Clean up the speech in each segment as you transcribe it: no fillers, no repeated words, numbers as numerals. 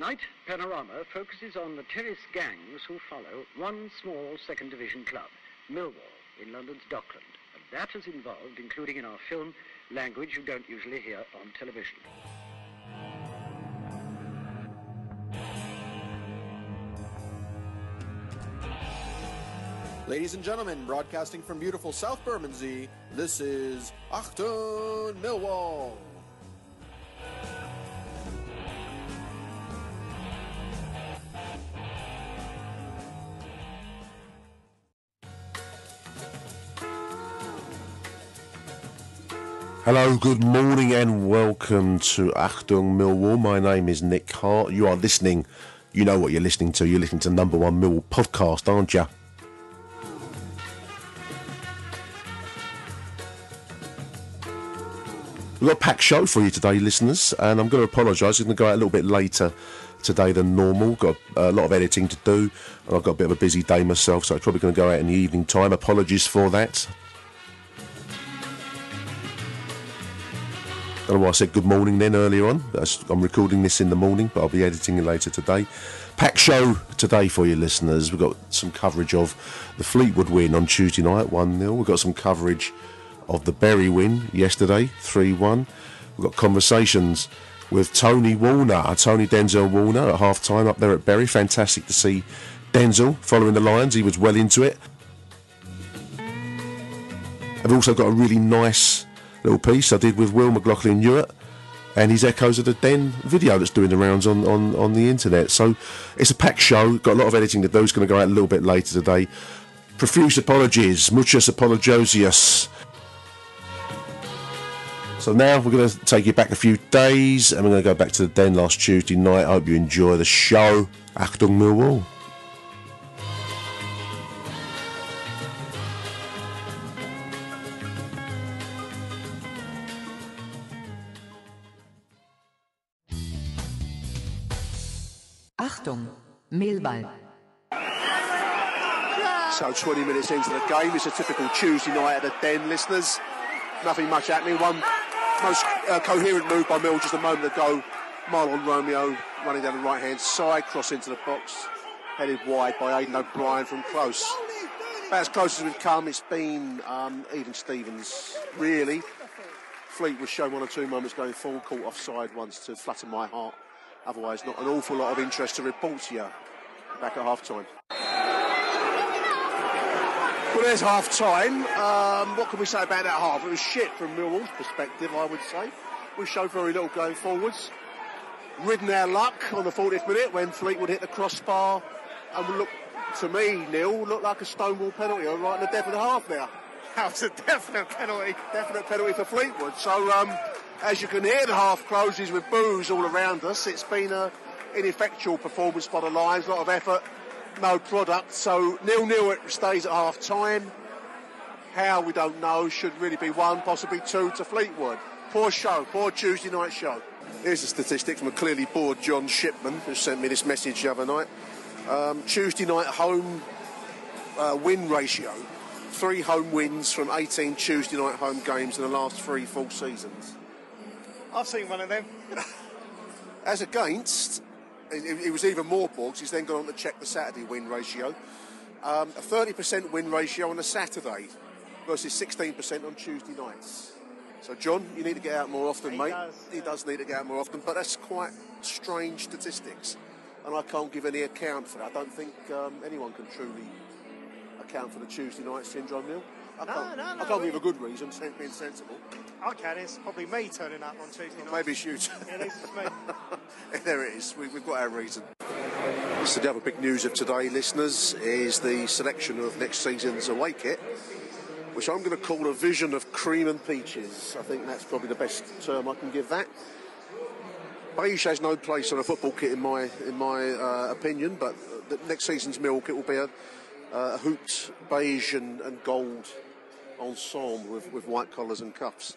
Tonight, Panorama focuses on the terrace gangs who follow one small second division club, Millwall, in London's Dockland. And that is involved, including in our film, language you don't usually hear on television. Ladies and gentlemen, broadcasting from beautiful South Bermondsey, this is Achtung Millwall. Hello, good morning and welcome to Achtung Millwall. My name is Nick Hart. You are listening. You know what you're listening to. You're listening to number one Millwall podcast, aren't you? We've got a packed show for you today, listeners, and I'm going to apologise. I'm going to go out a little bit later today than normal. Got a lot of editing to do, and I've got a bit of a busy day myself, so I'm probably going to go out in the evening time. Apologies for that. I don't know why I said good morning then earlier on. I'm recording this in the morning, but I'll be editing it later today. Packed show today for you listeners. We've got some coverage of the Fleetwood win on Tuesday night, 1-0. We've got some coverage of the Bury win yesterday, 3-1. We've got conversations with Tony Denzel Warner at half-time up there at Bury. Fantastic to see Denzel following the Lions. He was well into it. I've also got a really nice little piece I did with Will McLaughlin-Newitt and his Echoes of the Den video that's doing the rounds on the internet. So it's a packed show, got a lot of editing to do. It's going to go out a little bit later today. Profuse apologies, muchas apologosias. So now we're going to take you back a few days and we're going to go back to the Den last Tuesday night. I hope you enjoy the show. Achtung Millwall. Millwall. So 20 minutes into the game, it's a typical Tuesday night at the Den, listeners. Nothing much happening. One most coherent move by Mill just a moment ago. Marlon Romeo running down the right-hand side, cross into the box, headed wide by Aiden O'Brien from close. About as close as we've come, it's been Eden Stevens, really. Fleet was shown one or two moments going forward, caught offside once to flatter my heart. Otherwise, not an awful lot of interest to report to you. Back at half-time. Well, there's half-time. What can we say about that half? It was shit from Millwall's perspective, I would say. We showed very little going forwards. Ridden our luck on the 40th minute when Fleetwood hit the crossbar. And looked, to me, Neil, looked like a stonewall penalty. Or right in the definite half now. That was a definite penalty. Definite penalty for Fleetwood. So, as you can hear, the half closes with boos all around us. It's been an ineffectual performance by the Lions, a lot of effort, no product. So 0-0 it stays at half-time. How, we don't know. Should really be one, possibly two to Fleetwood. Poor show, poor Tuesday night show. Here's a statistic from a clearly bored John Shipman, who sent me this message the other night. Tuesday night home win ratio. 3 home wins from 18 Tuesday night home games in the last 3 full seasons. I've seen one of them. As against, it was even more poor because he's then gone on to check the Saturday win ratio. A 30% win ratio on a Saturday versus 16% on Tuesday nights. So John, you need to get out more often, mate. He does need to get out more often, but that's quite strange statistics, and I can't give any account for that. I don't think anyone can truly account for the Tuesday night syndrome, Neil. I can't give a good reason, being sensible. I can, it's probably me turning up on Tuesday night. Maybe it's you. Yeah, this is me. There it is, we've got our reason. So the other big news of today, listeners, is the selection of next season's away kit, which I'm going to call a vision of cream and peaches. I think that's probably the best term I can give that. Beige has no place on a football kit in my opinion, but the next season's Millwall kit will be a hooped beige and gold ensemble with white collars and cuffs.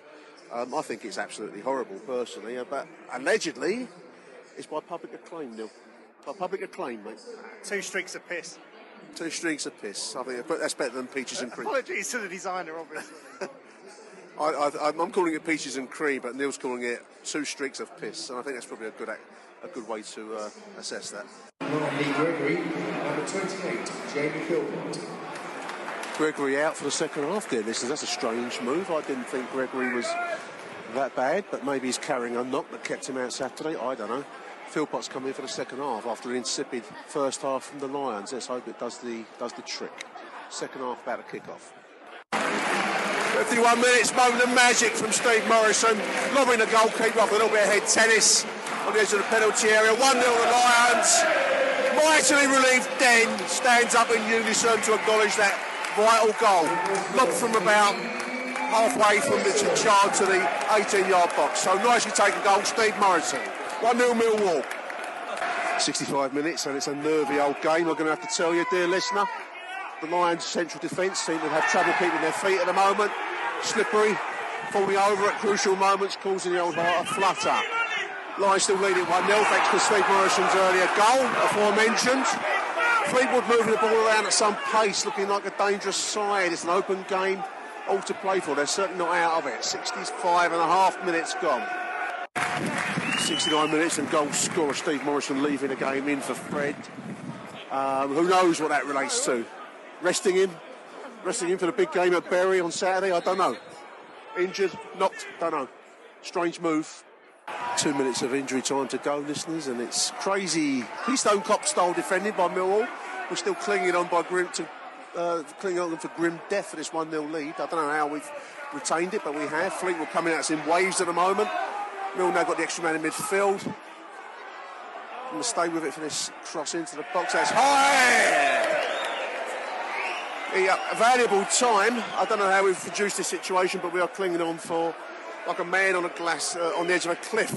I think it's absolutely horrible, personally, but allegedly it's by public acclaim, Neil. By public acclaim, mate. Two streaks of piss. Two streaks of piss. I think that's better than peaches and cream. Apologies to the designer, obviously. I'm calling it peaches and cream, but Neil's calling it two streaks of piss, and I think that's probably a good way to assess that. Lee Gregory, number 28, Jamie Philpott. Gregory out for the second half, dear listeners. That's a strange move. I didn't think Gregory was that bad, but maybe he's carrying a knock that kept him out Saturday. I don't know. Philpott's come in for the second half after an insipid first half from the Lions. Let's hope it does the trick. Second half about to kick off. 51 minutes, moment of magic from Steve Morrison, lobbing the goalkeeper off a little bit of head tennis on the edge of the penalty area. 1-0 the Lions. Mightily relieved Den stands up in unison to acknowledge that vital goal. Lobbed from about halfway from the chicard to the 18-yard box. So nicely taken goal, Steve Morrison. 1-0 Millwall. 65 minutes, and it's a nervy old game, I'm going to have to tell you, dear listener. The Lions' central defence seem to have trouble keeping their feet at the moment. Slippery, falling over at crucial moments, causing the old heart a flutter. Lions still leading 1-0 thanks to Steve Morrison's earlier goal, aforementioned. Fleetwood moving the ball around at some pace, looking like a dangerous side. It's an open game, all to play for. They're certainly not out of it. 65 and a half minutes gone. 69 minutes and goal scorer Steve Morrison leaving the game in for Fred. Who knows what that relates to? Resting him for the big game at Bury on Saturday? I don't know. Injured, knocked, don't know. Strange move. 2 minutes of injury time to go, listeners, and it's crazy. Keystone Cop style defended by Millwall. We're still clinging on for grim death for this 1-0 lead. I don't know how we've retained it, but we have. Fleetwood coming at us in waves at the moment. Millwall now got the extra man in midfield. I'm going to stay with it for this cross into the box. That's high! A valuable time. I don't know how we've produced this situation, but we are clinging on for like a man on a glass on the edge of a cliff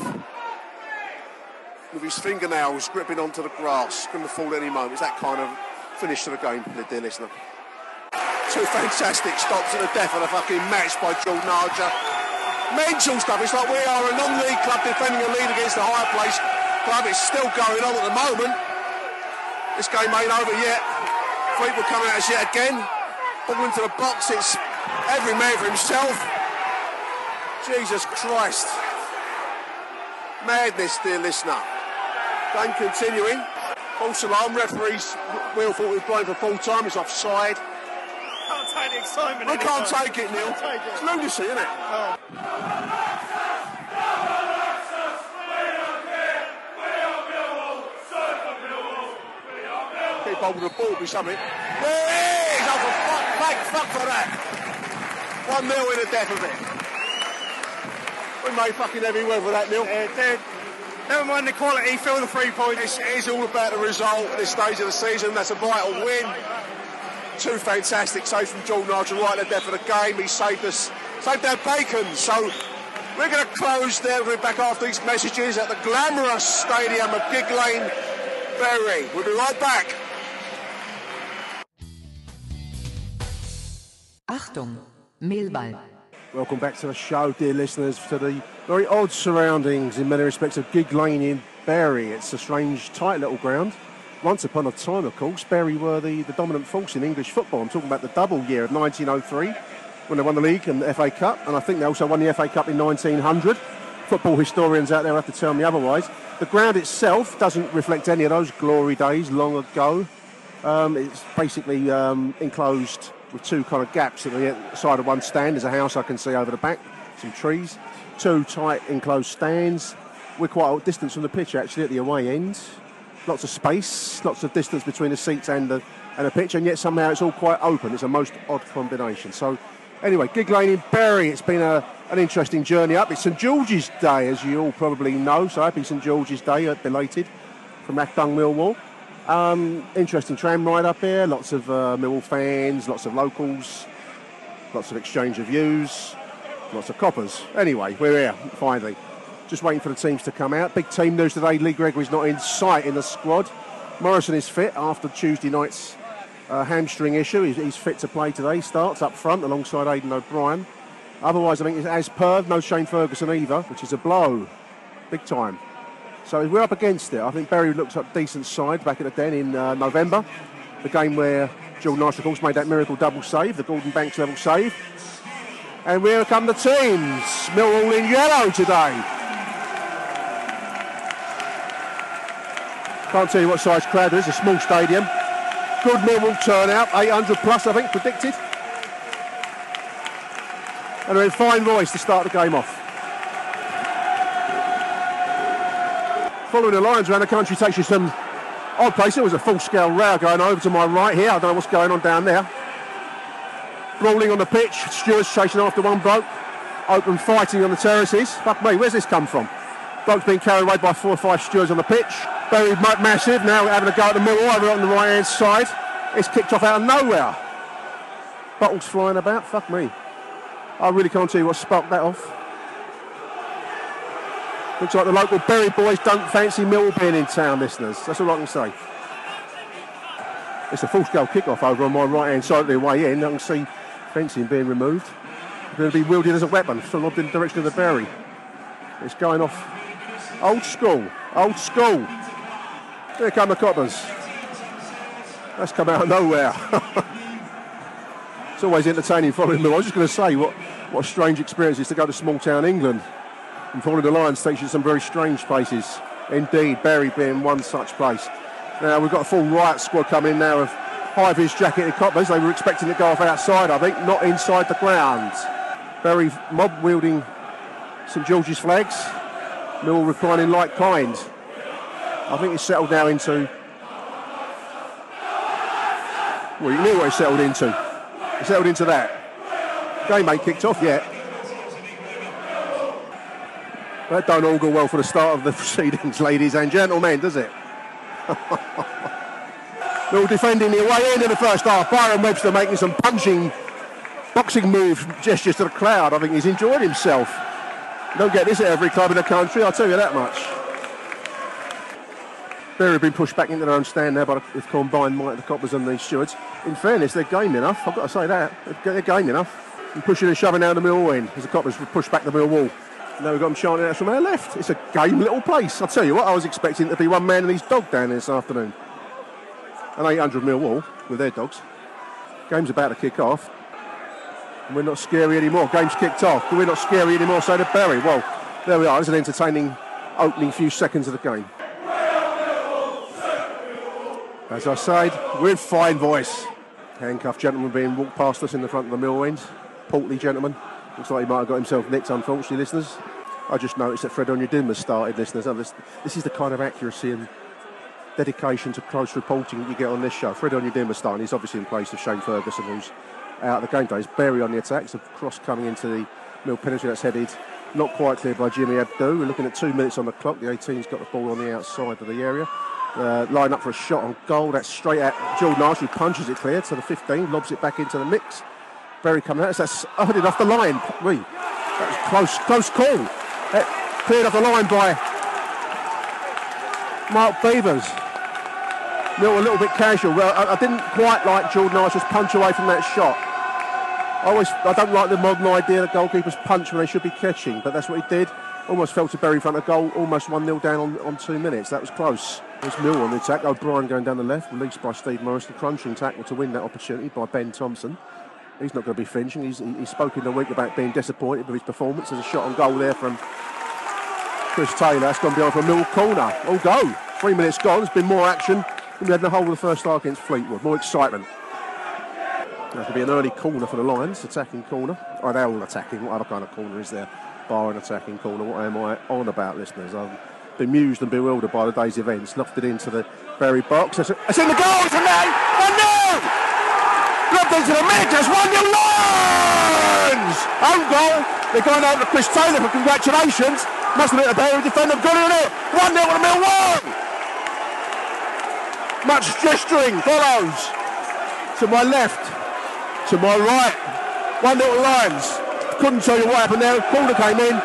with his fingernails gripping onto the grass. Going to fall any moment. It's that kind of finish to the game, dear listener. Two fantastic stops at the death of the fucking match by Jordan Archer. Mental stuff. It's like we are a non-league club defending a lead against a higher place club. It's still going on at the moment. This game ain't over yet. Fleetwood coming at us yet again. Ball into the box. It's every man for himself. Jesus Christ. Madness, dear listener. Game continuing. False alarm. Referees. We all thought we were playing for full time. It's offside. I can't take it, Neil. It's lunacy, isn't it? Oh. Keep holding the ball, be something. There it is! Oh, for fuck for that. 1-0 in the death of it. We may fucking heavy weather that, Neil. Never mind the quality, feel the 3 points. It is all about the result at this stage of the season. That's a vital win. Two fantastic saves from Jordan Archer right at the death of the game. He saved our bacon. So we're going to close there. We'll be back after these messages at the glamorous stadium of Gigg Lane, Bury. We'll be right back. Achtung, Millwall. Welcome back to the show, dear listeners, to the very odd surroundings in many respects of Gigg Lane in Bury. It's a strange, tight little ground. Once upon a time, of course, Bury were the dominant force in English football. I'm talking about the double year of 1903 when they won the league and the FA Cup, and I think they also won the FA Cup in 1900. Football historians out there have to tell me otherwise. The ground itself doesn't reflect any of those glory days long ago. It's basically enclosed with two kind of gaps at the side of one stand. There's a house I can see over the back, some trees, two tight enclosed stands. We're quite a distance from the pitch, actually, at the away end. Lots of space, lots of distance between the seats and the pitch, and yet somehow it's all quite open. It's a most odd combination. So, anyway, Gigg Lane in Bury. It's been an interesting journey up. It's St George's Day, as you all probably know. So, happy St George's Day, belated, from Achtung Millwall. Interesting tram ride up here. Lots of Millwall fans, lots of locals, lots of exchange of views, lots of coppers. Anyway, we're here, finally. Just waiting for the teams to come out. Big team news today. Lee Gregory's not in sight in the squad. Morrison is fit after Tuesday night's hamstring issue. He's fit to play today. Starts up front alongside Aiden O'Brien. Otherwise, I think it's as per. No Shane Ferguson either, which is a blow. Big time. So we're up against it. I think Bury looks up decent side back at the Den in November. The game where Jordan Archer, of course, made that miracle double save, the Gordon Banks level save. And here come the teams. Millwall in yellow today. Can't tell you what size crowd there is, a small stadium. Good Millwall turnout, 800 plus, I think, predicted. And they're in fine voice to start the game off. Following the lines around the country takes you some odd place. There was a full-scale row going over to my right here. I don't know what's going on down there. Brawling on the pitch, Stewart's chasing after one bloke. Open fighting on the terraces. Fuck me, where's this come from? Bloke's being carried away by four or five stewards on the pitch. Very massive, now having a go at the middle over on the right-hand side. It's kicked off out of nowhere. Bottles flying about, fuck me. I really can't tell you what sparked that off. Looks like the local Bury boys don't fancy Millwall being in town, listeners. That's all I can say. It's a full-scale kick-off over on my right-hand side of the way in. I can see fencing being removed. It's going to be wielded as a weapon, from in the direction of the Bury. It's going off. Old school, old school. Here come the coppers. That's come out of nowhere. It's always entertaining following the. I was just going to say what a strange experience it is to go to small town England. And following the lines takes you to some very strange places. Indeed, Bury being one such place. Now we've got a full riot squad coming in now of high-vis jacketed coppers. They were expecting to go off outside, I think, not inside the ground. Bury mob wielding St George's flags. Millwall reclining like kind. I think it's settled now into... Well, you knew what it's settled into. It's settled into that. Game ain't kicked off yet. That don't all go well for the start of the proceedings, ladies and gentlemen, does it? Millwall defending the away end of the first half. Byron Webster making some punching, boxing move gestures to the crowd. I think he's enjoyed himself. Don't get this at every club in the country, I'll tell you that much. Bury have been pushed back into their own stand now by the combined might of the coppers and the stewards. In fairness, they're game enough, I've got to say that. They're game enough. And pushing and shoving down the Millwall end as the coppers push back the Millwall. Now we've got them chanting out from our left. It's a game little place. I'll tell you what, I was expecting to be one man and his dog down this afternoon. An 800 Millwall with their dogs. Game's about to kick off. We're not scary anymore. Game's kicked off. We're not scary anymore, so did Bury. Well, there we are. It's an entertaining opening few seconds of the game. As I said, we're in fine voice. Handcuffed gentleman being walked past us in the front of the mill end. Portly gentleman. Looks like he might have got himself nicked, unfortunately, listeners. I just noticed that Fred Onyedin has started, listeners. This is the kind of accuracy and dedication to close reporting that you get on this show. Fred Onyedin was starting. He's obviously in place of Shane Ferguson, who's out of the game days. Bury on the attack, so cross coming into the middle penalty, that's headed not quite clear by Jimmy Abdou. We're looking at 2 minutes on the clock. The 18's got the ball on the outside of the area, line up for a shot on goal. That's straight at Jordan Archer, who punches it clear to the 15, lobs it back into the mix. Bury coming out, that's headed off the line. That was close call. That cleared off the line by Mark Beevers. Millwall a little bit casual. Well, I didn't quite like Jordan Archer's punch away from that shot. I don't like the modern idea that goalkeepers punch when they should be catching, but that's what he did. Almost fell to Bury in front of goal, almost 1-0 down on 2 minutes. That was close. There's Millwall on the attack. O'Brien going down the left, released by Steve Morrison. Crunching tackle to win that opportunity by Ben Thompson. He's not going to be flinching. He spoke in the week about being disappointed with his performance. There's a shot on goal there from Chris Taylor. That's going to be on for a Millwall corner. All go. 3 minutes gone. There's been more action. We had the whole of the first half against Fleetwood. More excitement. That could be an early corner for the Lions, attacking corner. Oh, they're all attacking. What other kind of corner is there? Bar an attacking corner. What am I on about, listeners? I'm bemused and bewildered by the day's events. Lofted into the Bury box. It's in the goal. It's a man. A 0! Lobbed into the mid. That's 1-0 Lions! Own goal. They're going out to Chris Taylor for congratulations. Must have been a Bury defender. Got it in it. 1-0 to Millwall. Much gesturing follows. To my left. To my right, 1-0 Lions. Couldn't tell you what happened there. Corner came in,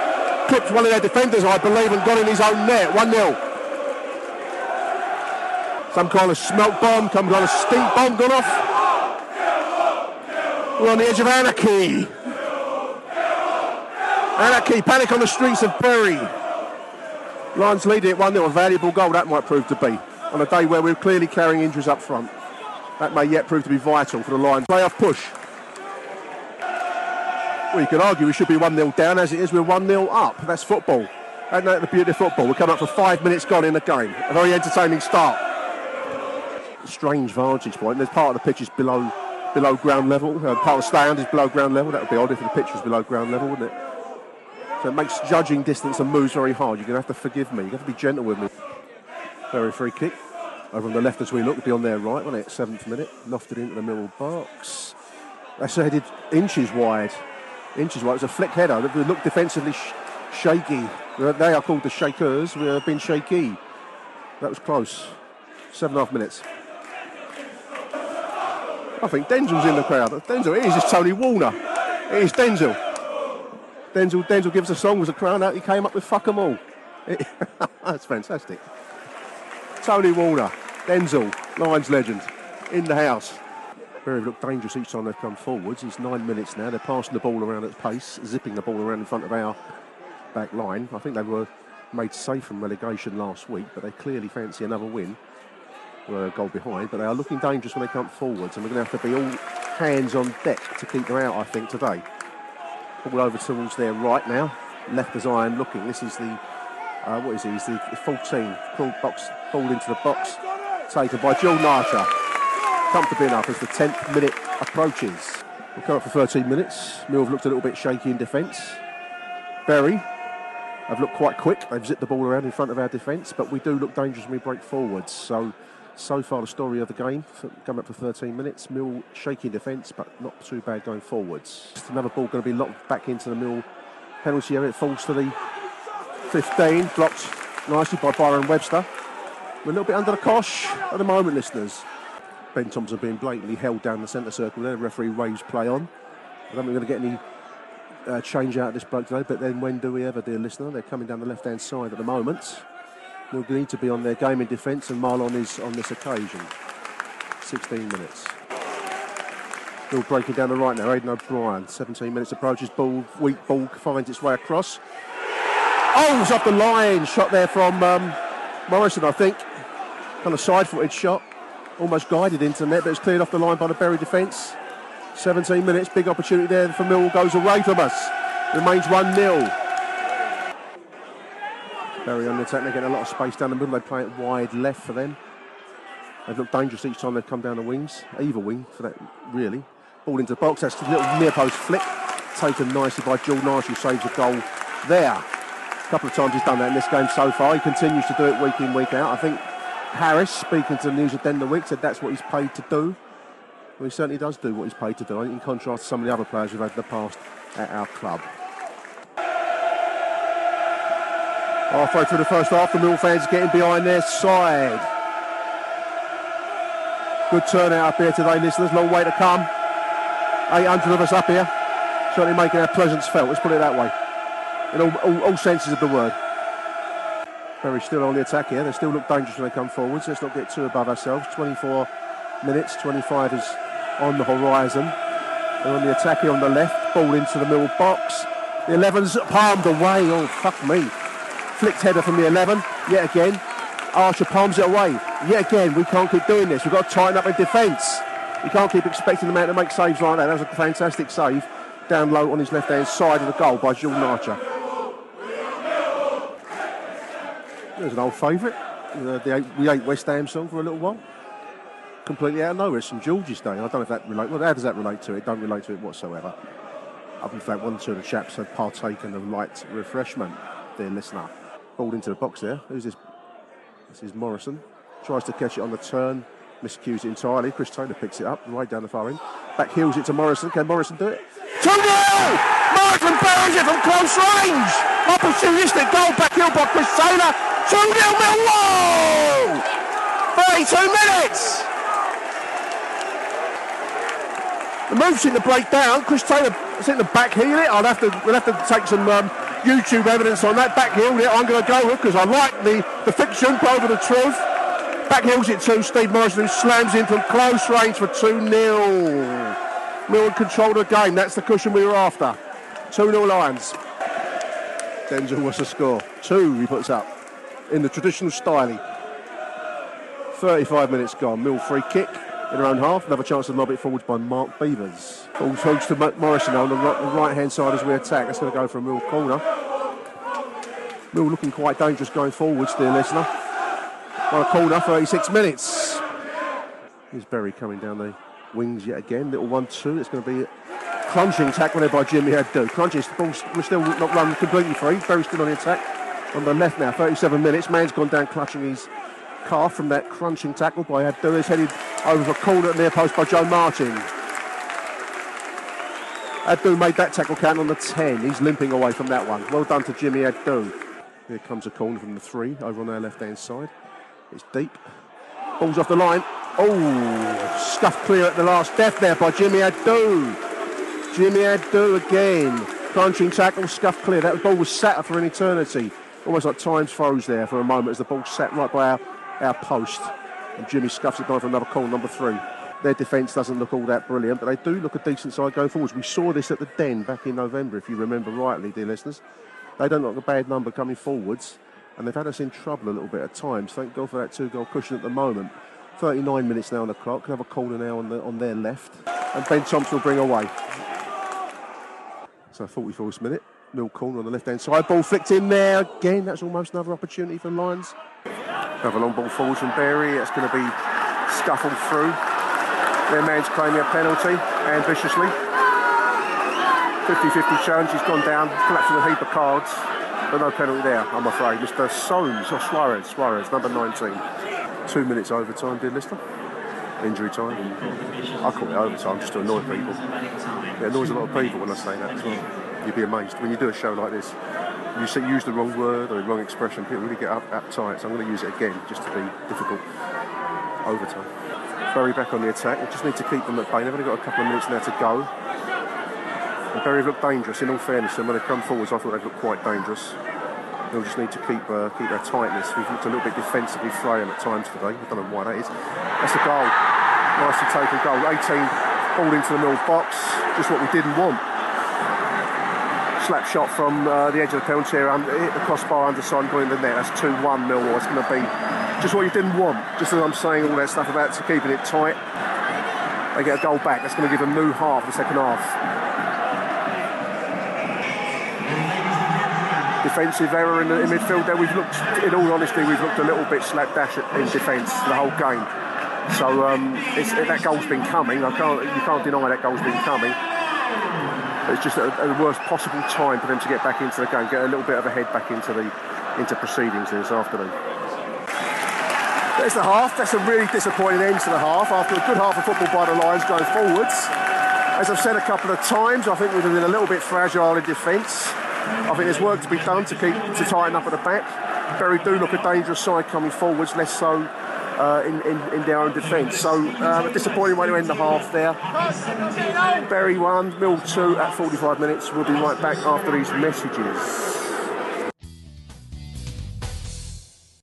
clipped one of their defenders, I believe, and got in his own net. 1-0. Some kind of smoke bomb, some kind of stink bomb gone off. We're on the edge of anarchy. Anarchy, panic on the streets of Bury. Lions leading it 1-0, a valuable goal that might prove to be on a day where we're clearly carrying injuries up front. That may yet prove to be vital for the Lions. Playoff push. Well, you could argue we should be 1-0 down. As it is, we're 1-0 up. That's football. And that's the beauty of football. We'll come up for 5 minutes gone in the game. A very entertaining start. Strange vantage point. There's part of the pitch is below ground level. Part of the stand is below ground level. That would be odd if the pitch was below ground level, wouldn't it? So it makes judging distance and moves very hard. You're going to have to forgive me. You have to be gentle with me. Very free kick. Over on the left as we look, it'll be on their right, wasn't it? 7th minute, lofted into the middle box. That's headed inches wide. Inches wide. It was a flick header. They looked defensively shaky. They are called the Shakers. We have been shaky. That was close. 7.5 minutes. I think Denzel's in the crowd. Denzel, it is just Tony Warner. It is Denzel. Denzel gives a song, was a crown out. He came up with fuck 'em all. That's fantastic. Tony Warner, Denzel, Lions legend, in the house. Bury look dangerous each time they've come forwards. It's 9 minutes now. They're passing the ball around at pace, zipping the ball around in front of our back line. I think they were made safe from relegation last week, but they clearly fancy another win. We're a goal behind, but they are looking dangerous when they come forwards, and we're going to have to be all hands on deck to keep them out, I think, today. Ball over towards their right now. Left as I am looking. This is the... what is he? He's the 14. Ball into the box. Taken by Jordan Archer. Comfortably enough as the 10th minute approaches. We'll come up for 13 minutes. Mill have looked a little bit shaky in defence. Bury have looked quite quick. They've zipped the ball around in front of our defence, but we do look dangerous when we break forwards. So far the story of the game. Coming up for 13 minutes. Mill shaky in defence, but not too bad going forwards. Just another ball going to be locked back into the Mill penalty area. It falls to the 15, blocked nicely by Byron Webster. We're a little bit under the cosh at the moment, listeners. Ben Thompson being blatantly held down the centre circle there. The referee waves play on. I don't think we're going to get any change out of this bloke today, but then when do we ever, dear listener? They're coming down the left-hand side at the moment. We'll need to be on their game in defence, and Marlon is on this occasion. 16 minutes. Still breaking down the right now, Aiden O'Brien. 17 minutes approaches, ball, weak ball finds its way across. Oh, it's off the line, shot there from Morrison, I think. Kind of side-footed shot, almost guided into the net, but it's cleared off the line by the Bury defence. 17 minutes, big opportunity there for Millwall, goes away from us. Remains 1-0. Bury on the attack, they're getting a lot of space down the middle, they play it wide left for them. They've looked dangerous each time they've come down the wings, either wing for that, really. Ball into the box, that's a little near post flick, taken nicely by Jordan Archer, who saves the goal there. A couple of times he's done that in this game so far. He continues to do it week in, week out. I think Harris, speaking to the News of Den the week, said that's what he's paid to do. Well, he certainly does do what he's paid to do, in contrast to some of the other players we've had in the past at our club. Halfway through the first half, the Mill fans getting behind their side. Good turnout up here today, listeners. Long way to come. 800 of us up here. Certainly making our presence felt, let's put it that way. In all senses of the word. Bury still on the attack here. They still look dangerous when they come forwards. Let's not get too above ourselves. 24 minutes, 25 is on the horizon. They're on the attack here on the left. Ball into the middle box. The 11's palmed away. Oh, fuck me. Flicked header from the 11. Yet again. Archer palms it away. Yet again. We can't keep doing this. We've got to tighten up in defence. We can't keep expecting the man to make saves like that. That was a fantastic save. Down low on his left-hand side of the goal by Jordan Archer. There's an old favourite. We ate West Ham song for a little while. completely out of nowhere. It's St George's Day. I don't know if that relates. Well, how does that relate to it? It don't relate to it whatsoever. Up in fact, one or two of the chaps have partaken of light refreshment. Dear listener, balled into the box there. Who's this? This is Morrison. Tries to catch it on the turn. Miscues it entirely. Chris Taylor picks it up right down the far end. Back heels it to Morrison. Can Morrison do it? 2-0! Morrison buries it from close range. Opportunistic goal back heel by Chris Taylor. 2-0 Millwall! 32 minutes! The move's in the breakdown. Chris Taylor is in the back heel it. We'll have to take some YouTube evidence on that. Back heel it I'm going to go with because I like the fiction over the truth. Back heels it to Steve Morrison, who slams in from close range for 2-0. Millwall control the game. That's the cushion we were after. 2-0 Lions. Denzel, what's the score? 2 he puts up in the traditional style. 35 minutes gone. Mill free kick in her own half. Another chance to lob it forwards by Mark Beevers. Ball through to Morrison on the right hand side as we attack. That's going to go for a Mill corner. Mill looking quite dangerous going forwards, dear listener. On a corner, 36 minutes. Here's Bury coming down the wings yet again. Little 1-2. It's going to be a crunching tackle there by Jimmy Abdou. Crunches. The ball's still not run completely free. Bury still on the attack. On the left now, 37 minutes. Man's gone down clutching his calf from that crunching tackle by Abdou. It's headed over for a corner at near post by Joe Martin. Abdou made that tackle count on the 10. He's limping away from that one. Well done to Jimmy Abdou. Here comes a corner from the 3 over on our left hand side. It's deep. Ball's off the line. Oh, scuffed clear at the last death there by Jimmy Abdou. Jimmy Abdou again. Crunching tackle, scuffed clear. That ball was sat for an eternity. Almost like time froze there for a moment as the ball sat right by our post. And Jimmy scuffs it down for another corner, number 3. Their defence doesn't look all that brilliant, but they do look a decent side going forwards. We saw this at the Den back in November, if you remember rightly, dear listeners. They don't look a bad number coming forwards. And they've had us in trouble a little bit at times. Thank God for that 2-goal cushion at the moment. 39 minutes now on the clock. Can have a corner now on their left. And Ben Thompson will bring away. So 44th minute. Mill corner on the left-hand side. Ball flicked in there again. That's almost another opportunity for Lions. Another long ball forwards from Bury. That's going to be scuffled through. Their man's claiming a penalty ambitiously. 50-50 challenge. He's gone down. Collapsing a heap of cards. But no penalty there, I'm afraid. Mr. Soames, or Suarez, number 19. 2 minutes overtime, dear listener. Injury time. I call it overtime just to annoy people. It annoys a lot of people when I say that as well. You'd be amazed. When you do a show like this, you use the wrong word or the wrong expression, people really get uptight, so I'm going to use it again just to be difficult. Overtime. Bury back on the attack. We just need to keep them at bay. They've only got a couple of minutes now to go. And Bury have looked dangerous, in all fairness, and when they come forwards I thought they've looked quite dangerous. They'll just need to keep their tightness. We've looked a little bit defensively frail at times today. I don't know why that is. That's a goal. Nicely taken goal. 18, ball into the Mill box. Just what we didn't want. Slap shot from the edge of the penalty area, hit the crossbar underside, going in the net. That's 2-1 Millwall. It's going to be just what you didn't want. Just as I'm saying all that stuff about keeping it tight, they get a goal back. That's going to give a new half, the second half. Defensive error in midfield there. We've looked, in all honesty, we've looked a little bit slapdash in defence the whole game. So that goal's been coming. You can't deny that goal's been coming. But it's just at the worst possible time for them to get back into the game, get a little bit of a head back into proceedings this afternoon. There's the half. That's a really disappointing end to the half. After a good half of football by the Lions going forwards. As I've said a couple of times, I think we've been a little bit fragile in defence. I think there's work to be done to tighten up at the back. Bury do look a dangerous side coming forwards, less so in their own defence. So a disappointing way to end the half there. Bury 1, Mill 2 at 45 minutes. We'll be right back after these messages.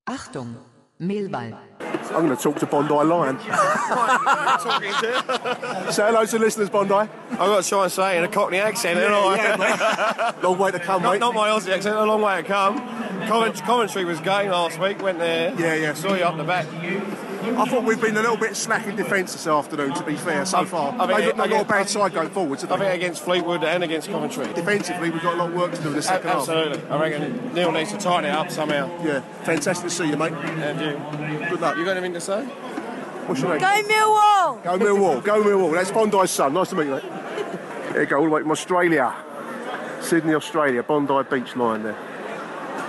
Achtung, Millwall. I'm going to talk to Bondi Lion. Say hello to the listeners, Bondi. I've got to try and say in a Cockney accent, haven't I? Long way to come, mate. Not my Aussie accent, a long way to come. Coventry was game last week, went there. Yeah. Saw you up the back. I thought we've been a little bit slack in defence this afternoon, to be fair, so far. They've not got a bad side going forwards, have they? I think against Fleetwood and against Coventry. Defensively, we've got a lot of work to do in the second half. Absolutely. I reckon Neil needs to tighten it up somehow. Yeah, fantastic to see you, mate. And you. Good luck. You got anything to say? What's your name? Go Millwall! Go Millwall, go Millwall. That's Bondi's son. Nice to meet you, mate. There you go, all the way from Australia. Sydney, Australia, Bondi Beach Lion there.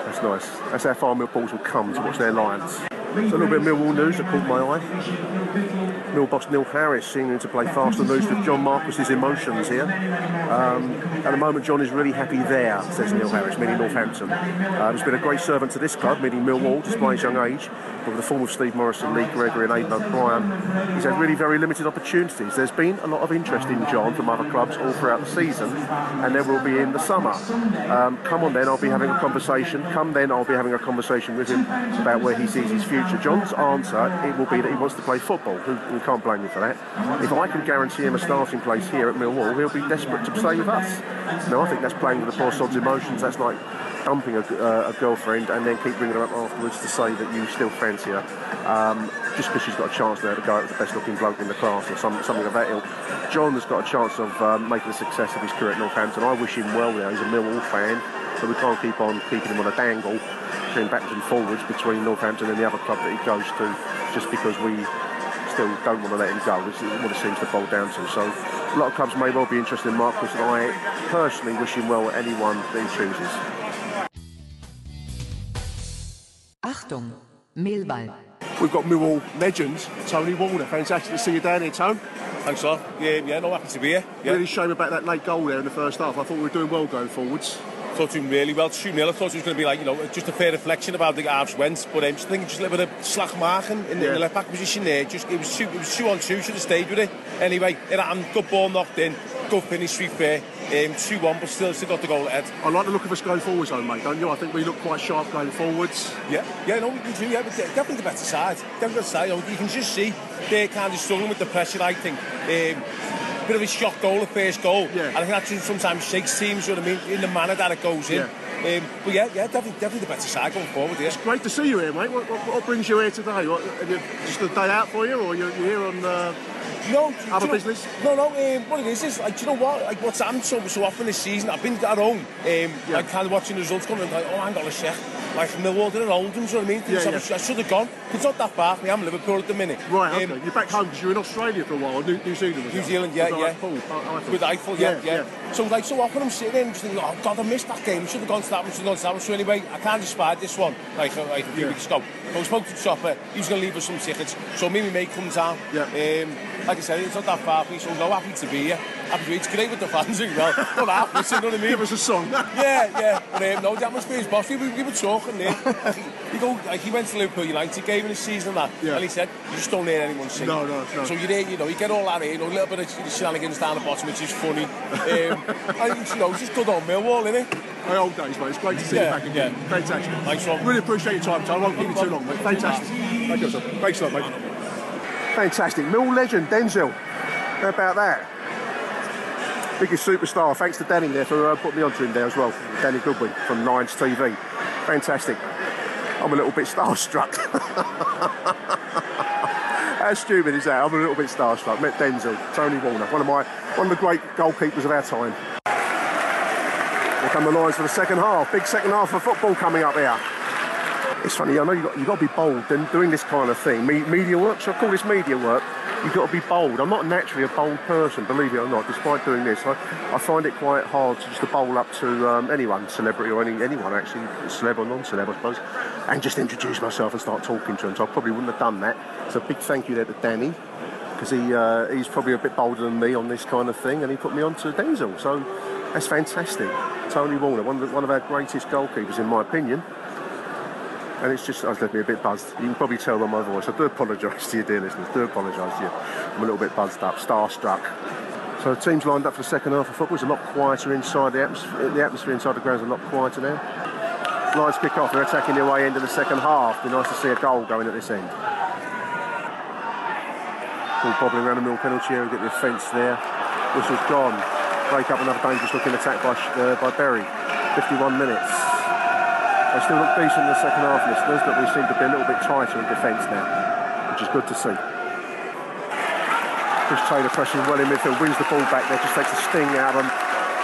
That's nice. That's how far Millwalls will come to watch their Lions. So a little bit of Millwall news that caught my eye. Mill boss Neil Harris seeming to play faster loose with John Marcus's emotions here. At the moment, John is really happy there, says Neil Harris, meaning Northampton. He's been a great servant to this club, meaning Millwall, despite his young age. But with the form of Steve Morrison, Lee Gregory and Aiden O'Brien, he's had really very limited opportunities. There's been a lot of interest in John from other clubs all throughout the season, and there will be in the summer. Come then, I'll be having a conversation with him about where he sees his future. John's answer, it will be that he wants to play football. We can't blame him for that. If I can guarantee him a starting place here at Millwall, he'll be desperate to stay with us. No, I think that's playing with the poor sod's emotions. That's like dumping a girlfriend and then keep bringing her up afterwards to say that you still fancy her. Just because she's got a chance now to go out with the best looking bloke in the class or something of that ilk. John has got a chance of making a success of his career at Northampton. I wish him well now. He's a Millwall fan, so we can't keep on keeping him on a dangle, going backwards and forwards between Northampton and the other club that he goes to, just because we still don't want to let him go. This is what it seems to fall down to. So a lot of clubs may well be interested in Marcus, and I personally wish him well at anyone that he chooses. Achtung, Millwall. We've got Millwall legend Tony Warner. Fantastic to see you down here, Tony. Thanks, sir. Yeah, no, happy to be here. Yeah. Really shame about that late goal there in the first half. I thought we were doing well going forwards. I thought we were really well. 2-0, I thought it was going to be like, you know, just a fair reflection about the halves went, but I just think just a little bit of slack marking in the left back position there. Just it was two on two, should have stayed with it. Anyway, it happened. Good ball knocked in, good finish, to be fair. 2-1, but still got the goal ahead. I like the look of us going forwards, though, mate, don't you? I think we look quite sharp going forwards. Yeah, we can do. Yeah, definitely the better side. You can just see they're kind of struggling with the pressure. I think. Bit of a shock goal, a first goal, and I think that sometimes shakes teams, you know what I mean, in the manner that it goes in. But definitely the better side going forward. Yeah. It's great to see you here, mate. What brings you here today? Just a day out for you, or you're here on other business? What it is like, do you know what? Like, what's happened so often this season? I've been at home, like kind of watching the results coming, and like, oh, hang on a sec. Like Millwall didn't hold them, do you know what I mean? I should have gone. It's not that far. I'm Liverpool at the minute. Right, okay. You're back home because you were in Australia for a while, or New Zealand. Was New that? Zealand, with Eiffel, yeah. So like so often I'm sitting there and just thinking, oh God, I missed that game. I should have gone to that one. So anyway, I can't despise this one. Like a few weeks ago, I spoke to the shopper. He was going to leave us some tickets. So me and my mate comes down. Yeah. Like I said, it's not that far. So I'm happy to be here. It's great with the fans as well. Not happy, you know what I mean? Give us a song. Yeah. But no, the atmosphere is bossy. We were talking there. He went to the Liverpool United game in the season and that, and he said, you just don't hear anyone sing. No. So you hear, you get all that in, a little bit of shenanigans down the bottom, which is funny. And, it's just good on Millwall, isn't it? My old days, mate. It's great to see you back again. Yeah. Fantastic. Thanks, Rob. Really appreciate your time, Tom. I won't keep you too long, mate. Fantastic. Thank you, sir. Thanks a lot, mate. Fantastic. Mill legend, Denzel. How about that? Biggest superstar. Thanks to Danny there for putting me onto him there as well. Danny Goodwin from Lions TV. Fantastic. I'm a little bit starstruck. How stupid is that? I'm a little bit starstruck. Met Denzel, Tony Warner, one of the great goalkeepers of our time. Here come the Lions for the second half. Big second half of football coming up here. It's funny, I know you've got to be bold doing this kind of thing. Media work, should I call this media work? You've got to be bold. I'm not naturally a bold person, believe it or not, despite doing this. I find it quite hard to bowl up to anyone, celebrity or anyone actually, celeb or non-celeb I suppose, and just introduce myself and start talking to them. So I probably wouldn't have done that. So big thank you there to Danny, because he's probably a bit bolder than me on this kind of thing, and he put me on to Denzel. So that's fantastic. Tony Warner, one of our greatest goalkeepers in my opinion. And it's just, I've left me a bit buzzed. You can probably tell by my voice. I do apologise to you, dear listeners. Do apologise to you. I'm a little bit buzzed up, starstruck. So the team's lined up for the second half of football. It's a lot quieter inside the atmosphere. The atmosphere inside the ground is a lot quieter now. Lions kick off. They're attacking their way into the second half. Be nice to see a goal going at this end. Ball bobbling around the Mill penalty area. Get the offence there. Whistle's gone. Break up another dangerous looking attack by Bury. 51 minutes. They still look decent in the second half, listeners, but we seem to be a little bit tighter in defence now, which is good to see. Chris Taylor pressing well in midfield, wins the ball back there, just takes a sting out of them.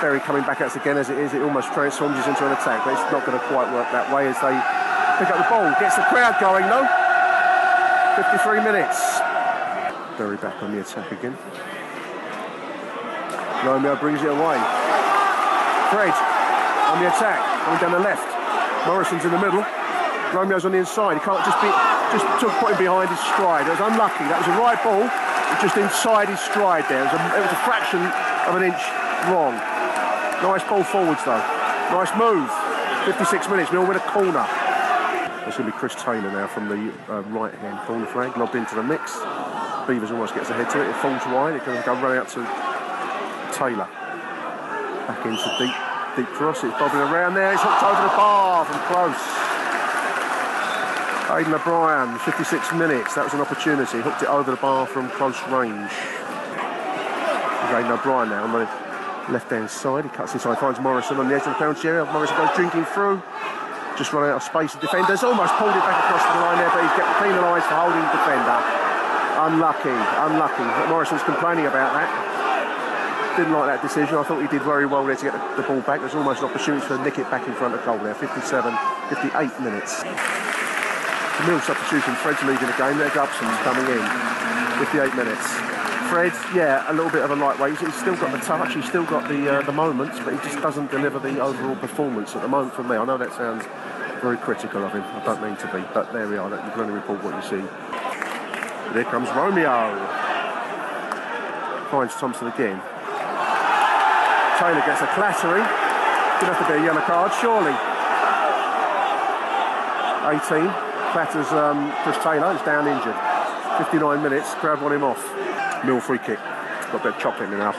Bury coming back at us again as it is, it almost transforms us into an attack, but it's not going to quite work that way as they pick up the ball. Gets the crowd going though. 53 minutes. Bury back on the attack again. Romeo brings it away. Fred on the attack, going down the left. Morrison's in the middle. Romeo's on the inside. He can't just took putting behind his stride. That was unlucky. That was a right ball, just inside his stride there. It was a fraction of an inch wrong. Nice ball forwards though. Nice move. 56 minutes. We'll win a corner. It's going to be Chris Taylor now from the right-hand corner flag, lobbed into the mix. Beevers almost gets ahead to it. It falls wide. It can go run out to Taylor. Back into deep cross. It's bobbing around there. It's hooked over the bar from close. Aiden O'Brien, 56 minutes, that was an opportunity, hooked it over the bar from close range. Aiden O'Brien now on the left-hand side, he cuts inside, finds Morrison on the edge of the penalty area, Morrison goes drinking through, just run out of space, the defender's almost pulled it back across the line there, but he's getting penalised for holding the defender. Unlucky, Morrison's complaining about that. Didn't like that decision. I thought he did very well there to get the ball back. There's almost an opportunity to nick it back in front of goal there, 58 minutes. Mill substitution, Fred's leaving the game, there Gubson's coming in, 58 minutes. Fred, yeah, a little bit of a lightweight, he's still got the touch, he's still got the moments, but he just doesn't deliver the overall performance at the moment for me. I know that sounds very critical of him, I don't mean to be, but there we are, you can only report what you see. But here comes Romeo, finds Thompson again. Taylor gets a clattering, going to have to be a yellow card, surely. 18. Clatters Chris Taylor, who's down injured. 59 minutes, crowd want him off. Mill free kick, got a bit of chocolate enough,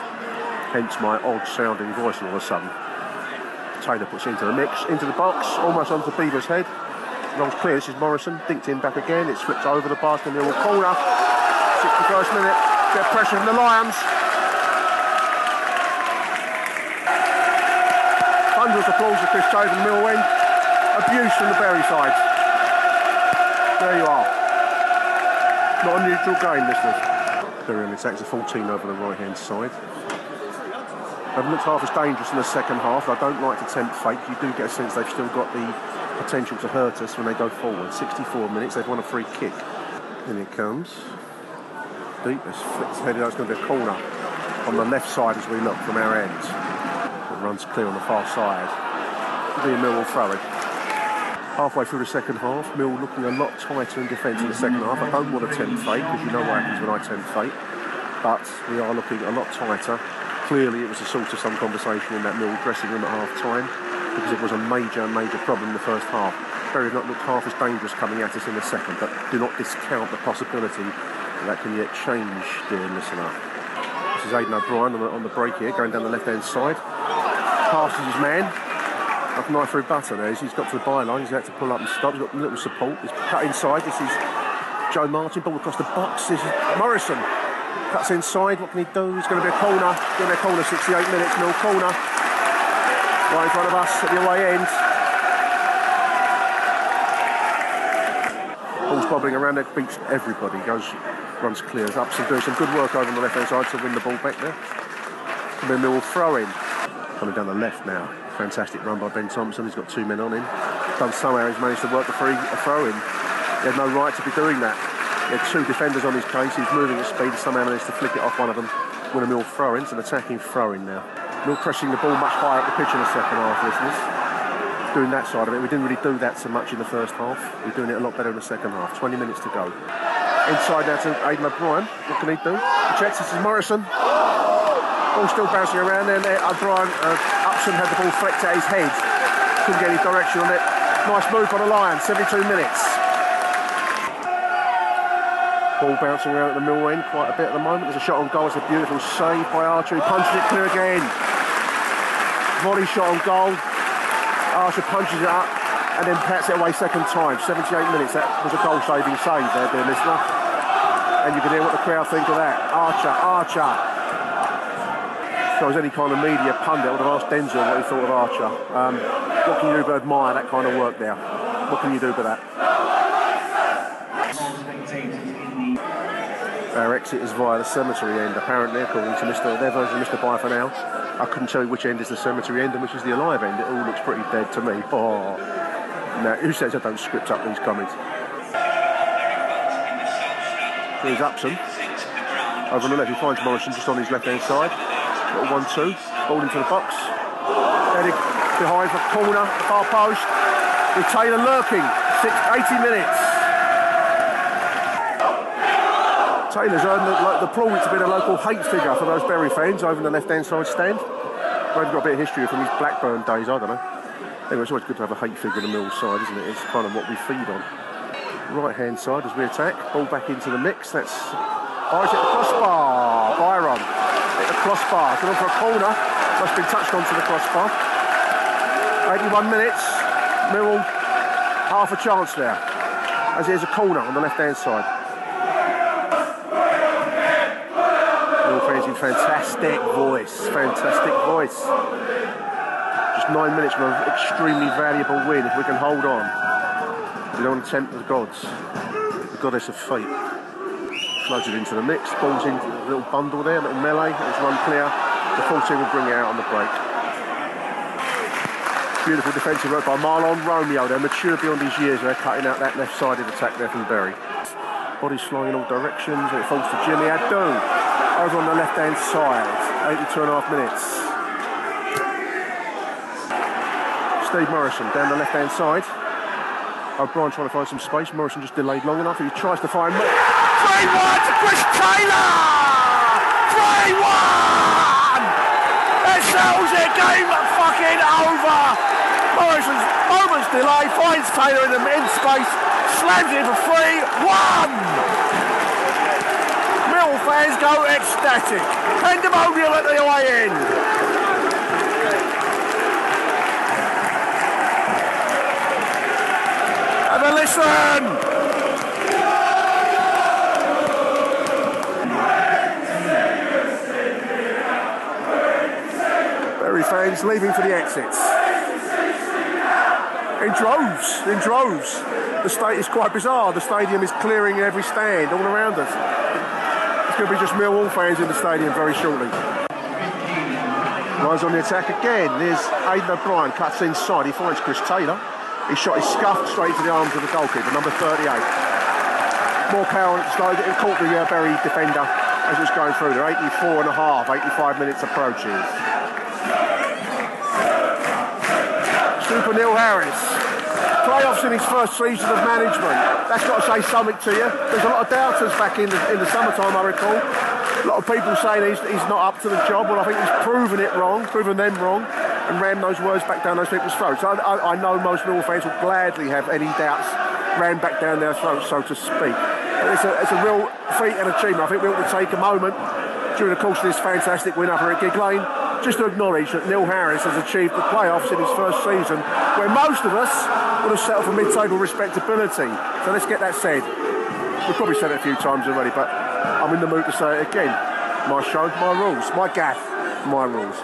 hence my odd sounding voice all of a sudden. Taylor puts into the mix, into the box, almost onto Beevers' head. Long's clear, this is Morrison, dinked in back again, it slips over the basket in the corner. 61st minute, bit of pressure from the Lions. Hundreds of applause for Chris Taylor and Mill win. Abuse from the Bury side. There you are. Not a neutral game, listeners. Bury on the attack, 14 over the right-hand side. Haven't looked half as dangerous in the second half. I don't like to tempt fate. You do get a sense they've still got the potential to hurt us when they go forward. 64 minutes, they've won a free kick. In it comes. Deep, it's flicked headed out. It's going to be a corner on the left side as we look from our end. It runs clear on the far side. It'll be a Millwall throw-in. Halfway through the second half, Mill looking a lot tighter in defence in the second half. I don't want to tempt fate, because you know what happens when I tempt fate. But we are looking a lot tighter. Clearly it was the sort of some conversation in that Mill dressing room at half-time, because it was a major, major problem in the first half. Bury have not looked half as dangerous coming at us in the second, but do not discount the possibility that can yet change, dear listener. This is Aiden O'Brien on the break here, going down the left-hand side. Passes his man. Like a knife through butter there, he's got to the byline, he's had to pull up and stop, he's got a little support, he's cut inside, this is Joe Martin, ball across the box, this is Morrison, cuts inside, what can he do, it's going to be a corner, it's going to be a corner, 68 minutes, Mill corner, right in front of us at the away end. Ball's bobbling around there, beats everybody, goes, runs clear, ups and does some good work over on the left-hand side to win the ball back there, and then Mill will throw in, coming down the left now. Fantastic run by Ben Thompson, he's got two men on him. Done somehow, he's managed to work the throw-in. He had no right to be doing that. He had two defenders on his case, he's moving at speed, somehow managed to flick it off one of them. Win a Mill throw-in, it's an attacking throw-in now. Mill pressing the ball much higher up the pitch in the second half, listeners. Doing that side of it, we didn't really do that so much in the first half. We're doing it a lot better in the second half, 20 minutes to go. Inside now to Aiden O'Brien, what can he do? He checks, this is Morrison. Ball still bouncing around there, O'Brien had the ball flicked at his head, couldn't get any direction on it. Nice move by the Lions, 72 minutes. Ball bouncing around at the Mill end quite a bit at the moment. There's a shot on goal, it's a beautiful save by Archer, he punches it clear again. Volley shot on goal, Archer punches it up and then pats it away second time, 78 minutes. That was a goal saving save there, dear listener. And you can hear what the crowd think of that. Archer. If I was any kind of media pundit, I would have asked Denzel what he thought of Archer. What can you do but admire that kind of work there? What can you do but that? Our exit is via the cemetery end, apparently, according to their version of Mr. Bye for now. I couldn't tell you which end is the cemetery end and which is the alive end. It all looks pretty dead to me. Oh, now, who says I don't script up these comments? Here's Upson. over on the left. He finds Morrison just on his left-hand side. Little 1-2. Ball into the box. Headed behind the corner, far post. With Taylor lurking. 80 minutes. Taylor's earned the prawn to be a local hate figure for those Bury fans over on the left-hand side stand. Maybe got a bit of history from his Blackburn days, I don't know. Anyway, it's always good to have a hate figure on the Mill side, isn't it? It's kind of what we feed on. Right-hand side as we attack. Ball back into the mix. That's Isaac crossbar. Byron hit the crossbar. Going for a corner. Must be touched onto the crossbar. 81 minutes. Millwall half a chance now. As there's a corner on the left-hand side. Millwall fans in fantastic voice. Fantastic voice. Just 9 minutes from an extremely valuable win if we can hold on. We don't want to tempt the gods, the goddess of fate. Floated into the mix, balls in a little bundle there, a little melee, it's run clear. The full team will bring it out on the break. Beautiful defensive work by Marlon Romeo. They're mature beyond his years, they're cutting out that left-sided attack there from Bury. Bodies flying in all directions, and it falls to Jimmy Abdou. Over on the left-hand side, 82.5 minutes. Steve Morrison down the left-hand side. O'Brien trying to find some space. Morrison just delayed long enough. He tries to find... 3-1 to Chris Taylor! 3-1! That settles it. Game fucking over. Morrison's moment's delay. Finds Taylor in the space. Slams it for 3-1! Mill fans go ecstatic. Pandemonium at the away end. Listen! Bury fans leaving for the exits. In droves, in droves. The state is quite bizarre. The stadium is clearing every stand all around us. It's going to be just Millwall fans in the stadium very shortly. Lions on the attack again. There's Aiden O'Brien, cuts inside. He finds Chris Taylor. His shot is scuffed straight to the arms of the goalkeeper, number 38. More power on it, slowed it, caught the Bury defender as it's going through there. 84.5, 85 minutes approaches. Super Neil Harris. Playoffs in his first season of management. That's got to say something to you. There's a lot of doubters back in the summertime, I recall. A lot of people saying he's not up to the job. Well, I think he's proven it wrong, proven them wrong, and rammed those words back down those people's throats. I know most Millwall fans will gladly have any doubts rammed back down their throats, so to speak. But it's a real feat and achievement. I think we ought to take a moment during the course of this fantastic win up here at Gigg Lane just to acknowledge that Neil Harris has achieved the playoffs in his first season, where most of us would have settled for mid-table respectability. So let's get that said. We've probably said it a few times already, but I'm in the mood to say it again. My show, my rules. My gaff, my rules.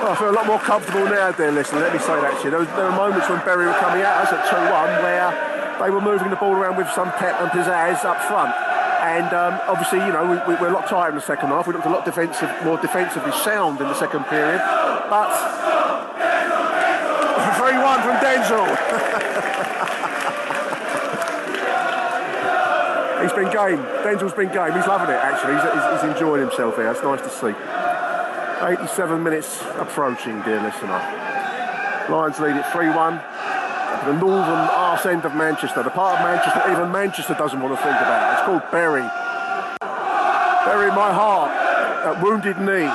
I feel a lot more comfortable now, dear listener, let me say that to you. There were moments when Bury were coming at us at 2-1 where they were moving the ball around with some pep and pizzazz up front. And obviously, you know, we were a lot tired in the second half. We looked a lot more defensively sound in the second period. But 3-1 from Denzel. He's been game. Denzel's been game. He's loving it, actually. He's enjoying himself here. It's nice to see. 87 minutes approaching, dear listener. Lions lead it 3-1 at the northern arse end of Manchester, the part of Manchester that even Manchester doesn't want to think about. It's called Bury. Bury my heart at Wounded Knee.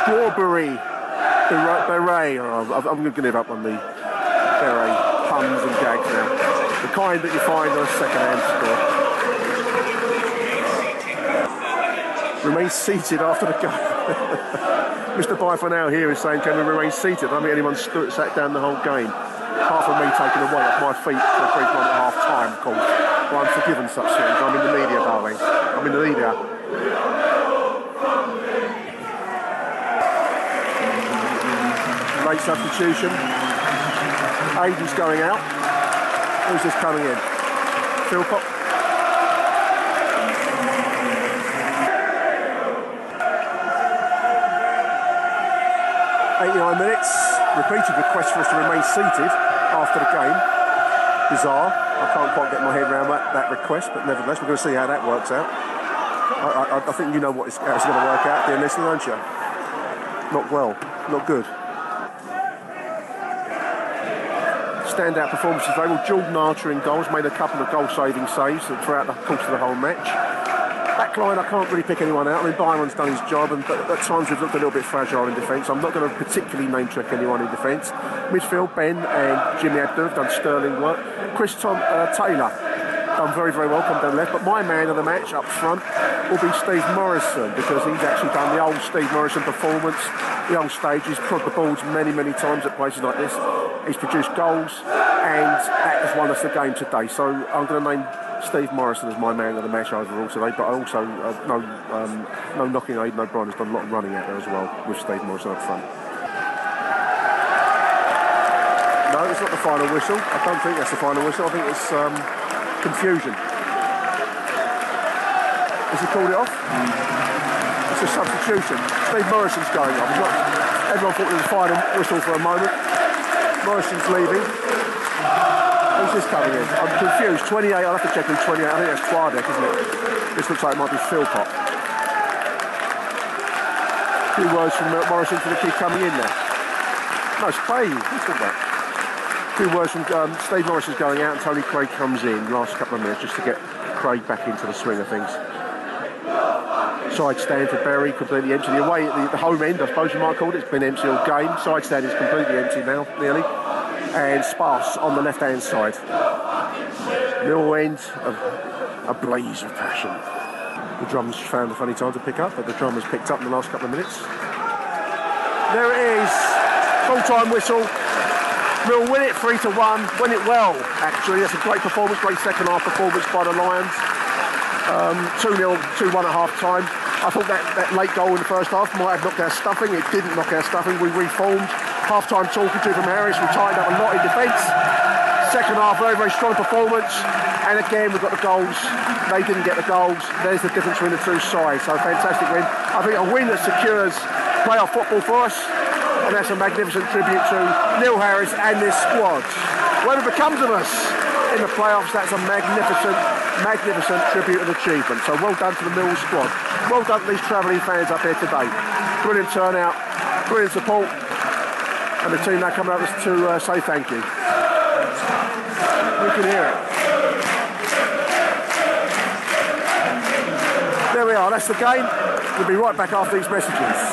Strawberry Beret. Oh, I'm going to give up on the Beret puns and gags now. The kind that you find on a second-hand store. Remain seated after the game. Mr. Bye for now here is saying, can we remain seated? I don't think anyone sat down the whole game. Apart from me taking a weight off my feet for a brief moment at half time, of course. Well, I'm forgiven such things. I'm in the media, darling. I'm in the media. Late substitution. Aiden's going out. Who's this coming in? Philpott. 89 minutes, repeated requests for us to remain seated after the game. Bizarre. I can't quite get my head around that request, but nevertheless, we're going to see how that works out. I think you know what how it's going to work out, dear listener, don't you? Not well. Not good. Standout performances today. Well, Jordan Archer in goals, made a couple of goal-saving saves throughout the course of the whole match. Back line, I can't really pick anyone out. I mean, Byron's done his job, and but at times we've looked a little bit fragile in defence. I'm not going to particularly name-check anyone in defence. Midfield, Ben and Jimmy Abdou have done sterling work. Chris Taylor done very, very well, come down left. But my man of the match up front will be Steve Morrison, because he's actually done the old Steve Morrison performance. The old stage, he's prodded the balls many, many times at places like this. He's produced goals, and that has won us the game today. So I'm going to name Steve Morrison as my man of the match overall today, but I also no knocking Aiden O'Brien, has done a lot of running out there as well with Steve Morrison up front. No, it's not the final whistle. I don't think that's the final whistle. I think it's confusion. Has he called it off? It's a substitution. Steve Morrison's going up. Everyone thought it was the final whistle for a moment. Morrison's leaving. Who's this coming in? I'm confused. 28, I'll have to check in 28. I think that's Twardek, isn't it? This looks like it might be Philpott. A few words from Morrison for the kid coming in there. No, it's Craig. What's all that? A few words from Steve Morrison's going out, and Tony Craig comes in last couple of minutes just to get Craig back into the swing of things. Side stand for Bury, completely empty. The away at the home end, I suppose you might call it. It's been empty all game. Side stand is completely empty now, nearly. And sparse on the left-hand side. Middle end of a blaze of passion. The drums found a funny time to pick up, but the drum has picked up in the last couple of minutes. There it is. Full-time whistle. We'll win it 3-1. Win it well, actually. That's a great performance, great second-half performance by the Lions. 2-0, 2-1 at half-time. I thought that late goal in the first half might have knocked our stuffing. It didn't knock our stuffing. We reformed. Half-time talking to from Harris, we tightened up a lot in defence. Second half, very, very strong performance. And again, we've got the goals. They didn't get the goals. There's the difference between the two sides. So fantastic win. I think a win that secures playoff football for us. And that's a magnificent tribute to Neil Harris and this squad. Whatever becomes of us in the playoffs, that's a magnificent, magnificent tribute and achievement. So well done to the Millwall squad. Well done to these travelling fans up here today. Brilliant turnout, brilliant support. And the team now coming up to say thank you. We can hear it. There we are, that's the game. We'll be right back after these messages.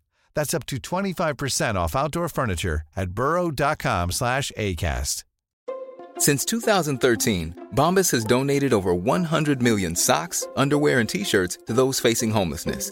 That's up to 25% off outdoor furniture at burrow.com/acast. Since 2013, Bombas has donated over 100 million socks, underwear, and T-shirts to those facing homelessness.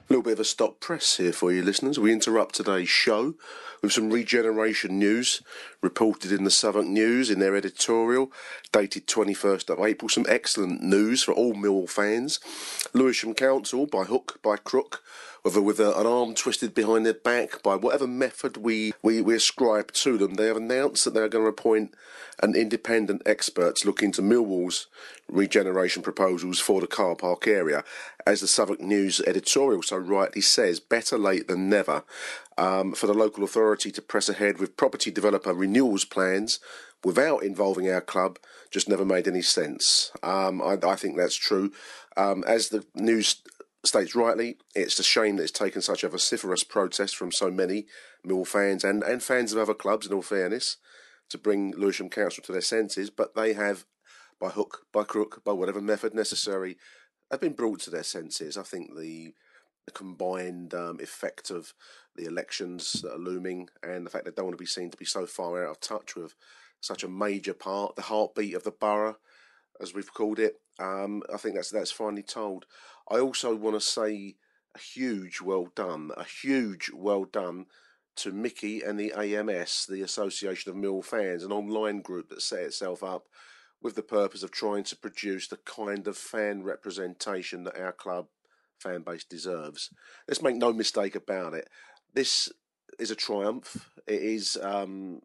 A little bit of a stop press here for you listeners. We interrupt today's show with some regeneration news reported in the Southwark News in their editorial dated 21st of April. Some excellent news for all Millwall fans. Lewisham Council, by hook, by crook, whether with an arm twisted behind their back, by whatever method we ascribe to them, they have announced that they are going to appoint an independent expert to look into Millwall's regeneration proposals for the car park area. As the Southwark News editorial so rightly says, better late than never, for the local authority to press ahead with property developer renewals plans without involving our club just never made any sense. I think that's true. As the news states rightly, it's a shame that it's taken such a vociferous protest from so many Millwall fans and fans of other clubs, in all fairness, to bring Lewisham Council to their senses, but they have, by hook, by crook, by whatever method necessary, have been brought to their senses. I think the combined effect of the elections that are looming and the fact they don't want to be seen to be so far out of touch with such a major part, the heartbeat of the borough, as we've called it, I think that's finally told. I also want to say a huge well done to Mickey and the AMS, the Association of Millwall Fans, an online group that set itself up with the purpose of trying to produce the kind of fan representation that our club fan base deserves. Let's make no mistake about it. This is a triumph. It is the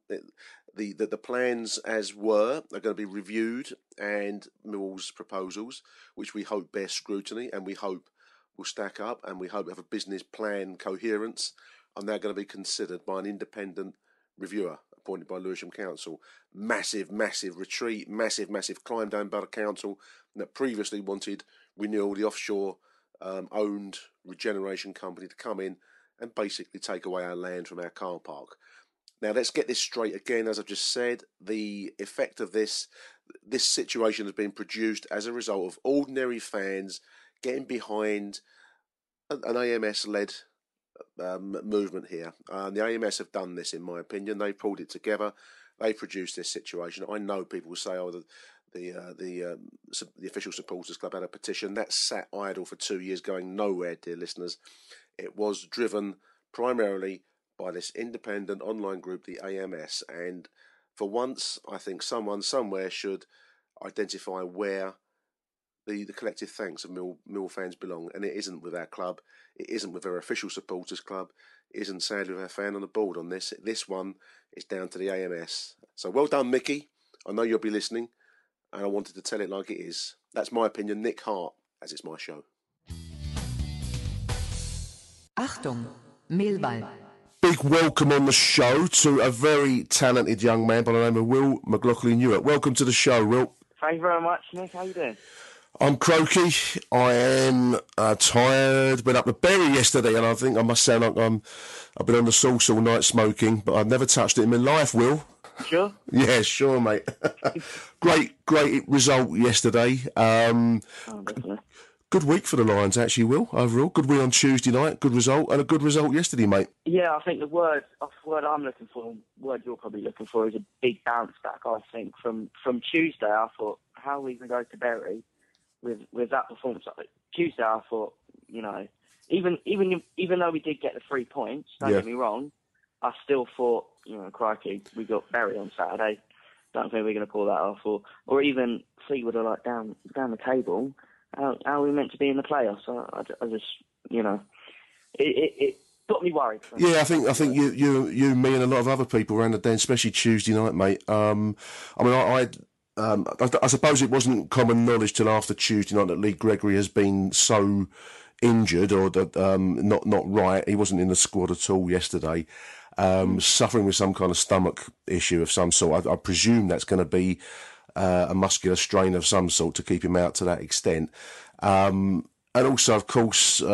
plans as were are going to be reviewed, and Millwall's proposals, which we hope bear scrutiny and we hope will stack up and we hope have a business plan coherence, are now going to be considered by an independent reviewer appointed by Lewisham Council. Massive, massive retreat, massive, massive climb down by the council that previously wanted Renewal, the offshore owned regeneration company, to come in and basically take away our land from our car park. Now, let's get this straight again. As I've just said, the effect of this situation has been produced as a result of ordinary fans getting behind an AMS-led movement here. The AMS have done this, in my opinion. They pulled it together. They produced this situation. I know people will say, "Oh, the official supporters club had a petition that sat idle for 2 years, going nowhere." Dear listeners, it was driven primarily by this independent online group, the AMS, and for once, I think someone somewhere should identify where the collective thanks of Millwall fans belong, and it isn't with our club, it isn't with our official supporters club, it isn't sadly with our fan on the board on this. This one is down to the AMS. So well done, Mickey. I know you'll be listening, and I wanted to tell it like it is. That's my opinion, Nick Hart, as it's my show. Achtung, Millwall. Big welcome on the show to a very talented young man by the name of Will McLaughlin-Newitt. Welcome to the show, Will. Thank you very much, Nick. How you doing? I'm croaky, I am tired, been up to Bury yesterday, and I think I must sound like I've been on the sauce all night smoking, but I've never touched it in my life, Will. Sure? Yeah, sure, mate. Great result yesterday. Good week for the Lions, actually, Will, overall. Good week on Tuesday night, good result, and a good result yesterday, mate. Yeah, I think the word I'm looking for, the word you're probably looking for, is a big bounce back, I think. From Tuesday, I thought, how are we going to go to Bury with that performance? Tuesday, I thought, you know, even though we did get the 3 points, don't get me wrong, I still thought, you know, crikey, we got Bury on Saturday. Don't think we're going to pull that off. Or even Fleetwood are like down the table. How are we meant to be in the playoffs? I just, you know, it got me worried. Yeah, I think you, me, and a lot of other people around the den, especially Tuesday night, mate. I mean, I suppose it wasn't common knowledge till after Tuesday night that Lee Gregory has been so injured or that not right. He wasn't in the squad at all yesterday, suffering with some kind of stomach issue of some sort. I presume that's going to be a muscular strain of some sort to keep him out to that extent. And also, of course, you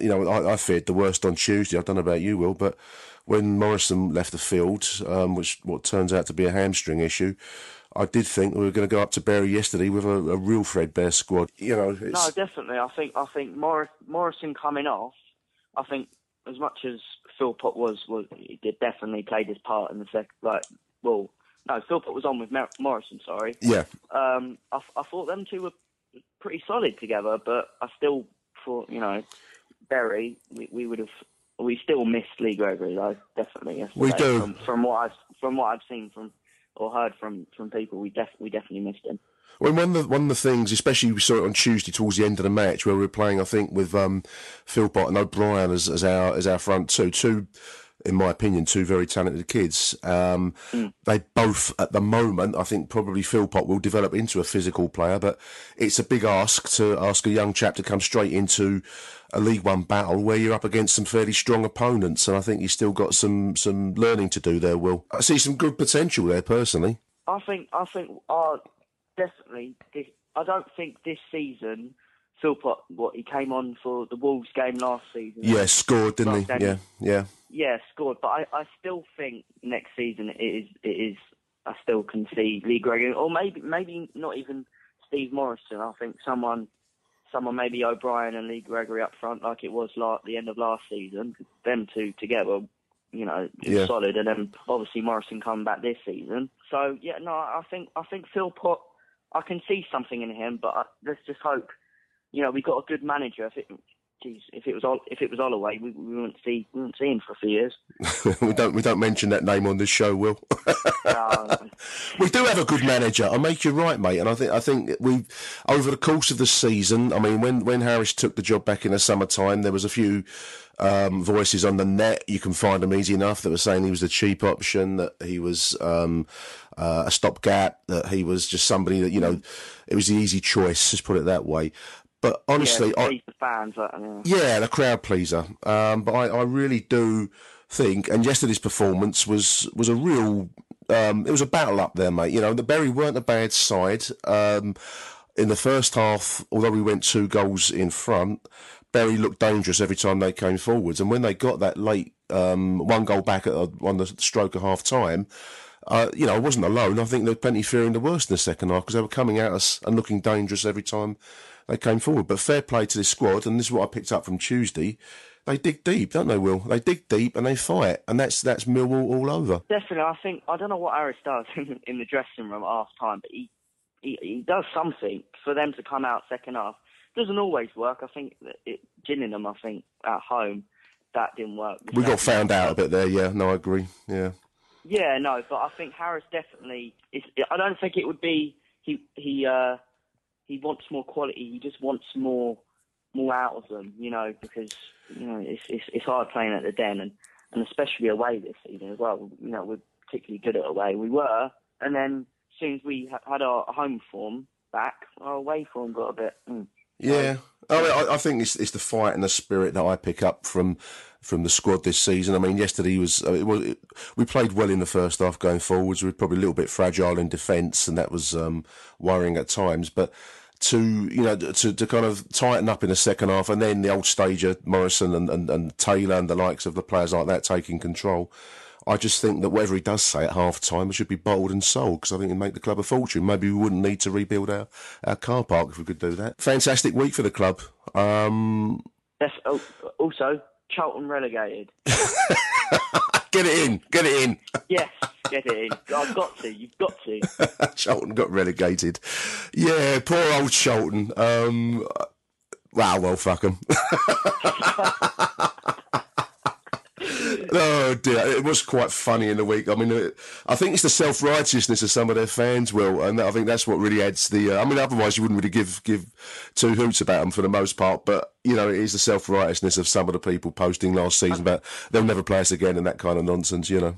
know, I feared the worst on Tuesday. I don't know about you, Will, but when Morrison left the field, which what turns out to be a hamstring issue, I did think we were going to go up to Bury yesterday with a real threadbare squad. You know, it's... No, definitely. I think Morrison coming off, I think as much as Philpott was he definitely played his part in the second. Like, well, no, Philpott was on with Morrison. Sorry. Yeah. I thought them two were pretty solid together, but I still thought, you know, Bury, we still missed Lee Gregory though, definitely. Yesterday. We do. From what I've seen from. Or heard from people, we definitely missed him. Well, one of the things, especially we saw it on Tuesday towards the end of the match, where we were playing, I think, with Philpott and O'Brien as our front two. In my opinion, two very talented kids. They both, at the moment, I think probably Philpott will develop into a physical player, but it's a big ask to ask a young chap to come straight into a League One battle where you're up against some fairly strong opponents, and I think he's still got some learning to do there, Will. I see some good potential there, personally. I think definitely, I don't think this season, Philpott, he came on for the Wolves game last season? Yeah, right? Scored, didn't he? Then, yeah. Yeah, scored. But I still think next season it is. I still can see Lee Gregory, or maybe not even Steve Morrison. I think someone maybe O'Brien and Lee Gregory up front, like it was at the end of last season. Them two together, you know, is solid. And then obviously Morrison coming back this season. So yeah, no, I think Philpott, I can see something in him, but let's just hope. You know, we got a good manager. If it was Holloway, we wouldn't see him for a few years. we don't mention that name on this show, Will. We do have a good manager. I make you right, mate. And I think we, over the course of the season, I mean, when Harris took the job back in the summertime, there was a few voices on the net. You can find them easy enough that were saying he was the cheap option, that he was a stopgap, that he was just somebody that, you know, it was the easy choice. Just put it that way. But honestly, the crowd pleaser. But I really do think, and yesterday's performance was a real. It was a battle up there, mate. You know, the Bury weren't a bad side in the first half. Although we went 2 goals in front, Bury looked dangerous every time they came forwards. And when they got that late 1 goal back on the stroke of half time. You know, I wasn't alone. I think there was plenty fearing the worst in the second half because they were coming at us and looking dangerous every time they came forward. But fair play to this squad, and this is what I picked up from Tuesday. They dig deep, don't they, Will? They dig deep and they fight, and that's Millwall all over. Definitely, I think I don't know what Harris does in the dressing room at half time, but he does something for them to come out second half. Doesn't always work. I think Gillingham, I think at home that didn't work. We got found out a bit there. Yeah, no, I agree. Yeah. Yeah, no, but I think Harris definitely. I don't think it would be he wants more quality. He just wants more out of them, you know, because you know it's hard playing at the Den and especially away this season as well. You know, we're particularly good at away. We were, and then as soon as we had our home form back, our away form got a bit. Yeah, I mean, I think it's the fight and the spirit that I pick up from the squad this season. I mean, yesterday we played well in the first half going forwards. We were probably a little bit fragile in defence, and that was worrying at times. But to kind of tighten up in the second half, and then the old stager Morrison and Taylor and the likes of the players like that taking control. I just think that whatever he does say at half-time, it should be bottled and sold, because I think it'd make the club a fortune. Maybe we wouldn't need to rebuild our car park if we could do that. Fantastic week for the club. Also, Charlton relegated. Get it in. Yes, get it in. I've got to, you've got to. Charlton got relegated. Yeah, poor old Charlton. Well, fuck them. Oh dear, it was quite funny in the week. I mean, I think it's the self-righteousness of some of their fans, Will, and I think that's what really adds the... I mean, otherwise you wouldn't really give two hoots about them for the most part, but, you know, it is the self-righteousness of some of the people posting last season about they'll never play us again and that kind of nonsense, you know.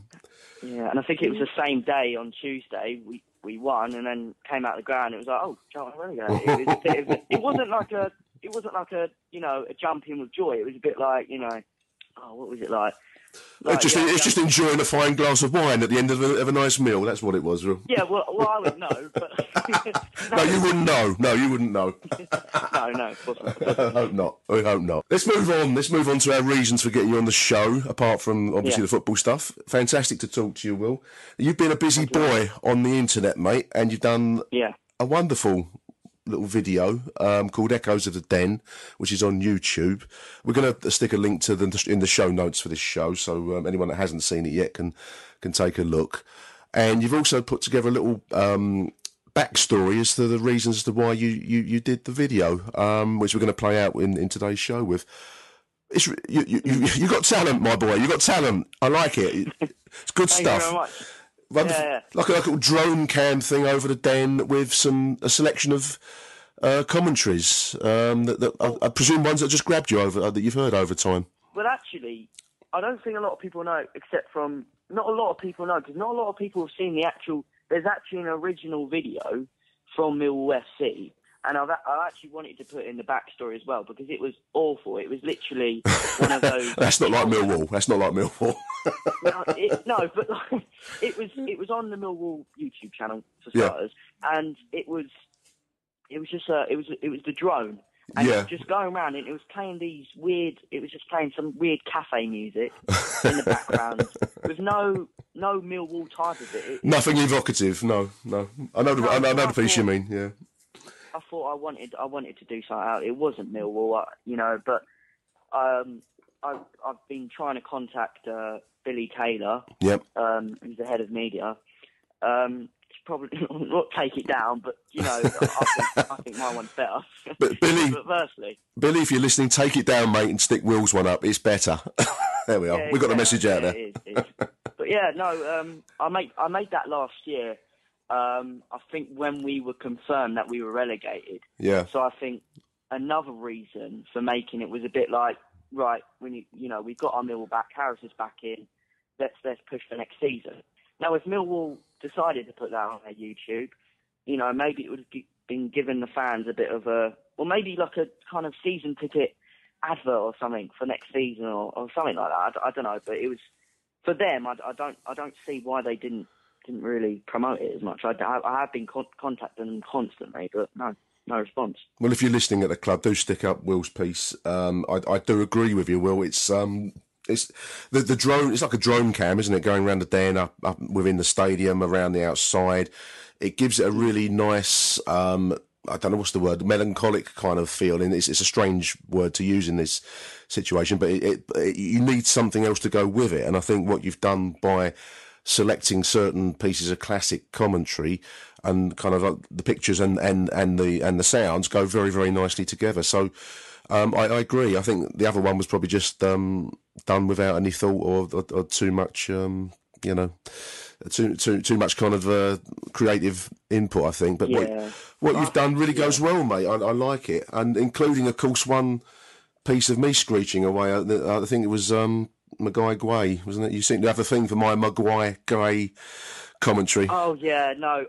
Yeah, and I think it was the same day on Tuesday we won and then came out of the ground and it was like, oh, Charlton relegated. It wasn't like a, you know, a jump in with joy. It was a bit like, you know, oh, what was it like? Right, it's just enjoying a fine glass of wine at the end of a nice meal. That's what it was. Yeah, well, I would know. But no, you wouldn't know. No, you wouldn't know. No, of course not. I hope not. I hope not. Let's move on. Let's move on to our reasons for getting you on the show, apart from, obviously, the football stuff. Fantastic to talk to you, Will. You've been a busy boy on the internet, mate, and you've done a wonderful little video called Echoes of the Den, which is on YouTube. We're going to stick a link to them in the show notes for this show, so anyone that hasn't seen it yet can take a look. And you've also put together a little backstory as to the reasons as to why you did the video, which we're going to play out in today's show with. You got talent, my boy. You got talent. I like it. It's good stuff. Thank you very much. Like a little drone cam thing over the den with a selection of commentaries I presume ones that just grabbed you over that you've heard over time. Well, actually, I don't think a lot of people know, except from not a lot of people know because not a lot of people have seen the actual. There's actually an original video from Millwall FC, and I actually wanted to put in the backstory as well because it was awful. It was literally one of those. That's not like Millwall. That's not like Millwall. No, but it was on the Millwall YouTube channel for starters, and it was just it was the drone, and it was just going around, and it was playing playing some weird cafe music in the background with no Millwall type of it. Nothing evocative. No. I know the piece you mean. Yeah. I thought I wanted to do something out. It wasn't Millwall, but I've been trying to contact Billy Taylor, who's the head of media. It's probably not take it down, but I think my one's better. But Billy, Billy, if you're listening, take it down, mate, and stick Will's one up. It's better. There we are. We got the message out there. It is. But I made that last year. I think when we were confirmed that we were relegated. Yeah. So I think another reason for making it was a bit like, right, when we've got our Millwall back, Harris is back in, let's push for next season. Now, if Millwall decided to put that on their YouTube, maybe it would have been giving the fans a bit of maybe like a kind of season ticket advert or something for next season or something like that. I don't know, but it was for them. I don't see why they didn't really promote it as much. I have been contacting them constantly, but no response. Well, if you're listening at the club, do stick up Will's piece. I do agree with you, Will. It's the drone. It's like a drone cam, isn't it? Going around the den, up within the stadium, around the outside. It gives it a really nice, I don't know what's the word, melancholic kind of feel. And it's a strange word to use in this situation, but you need something else to go with it. And I think what you've done by selecting certain pieces of classic commentary and kind of the pictures and the sounds go very, very nicely together. So I agree. I think the other one was probably just done without any thought or too much, too much kind of creative input, I think. But what you've done really goes well, mate. I like it. And including, of course, one piece of me screeching away. I think it was... Maguire Guay, wasn't it? You seem to have a thing for my Maguire Guay commentary. Oh yeah, no.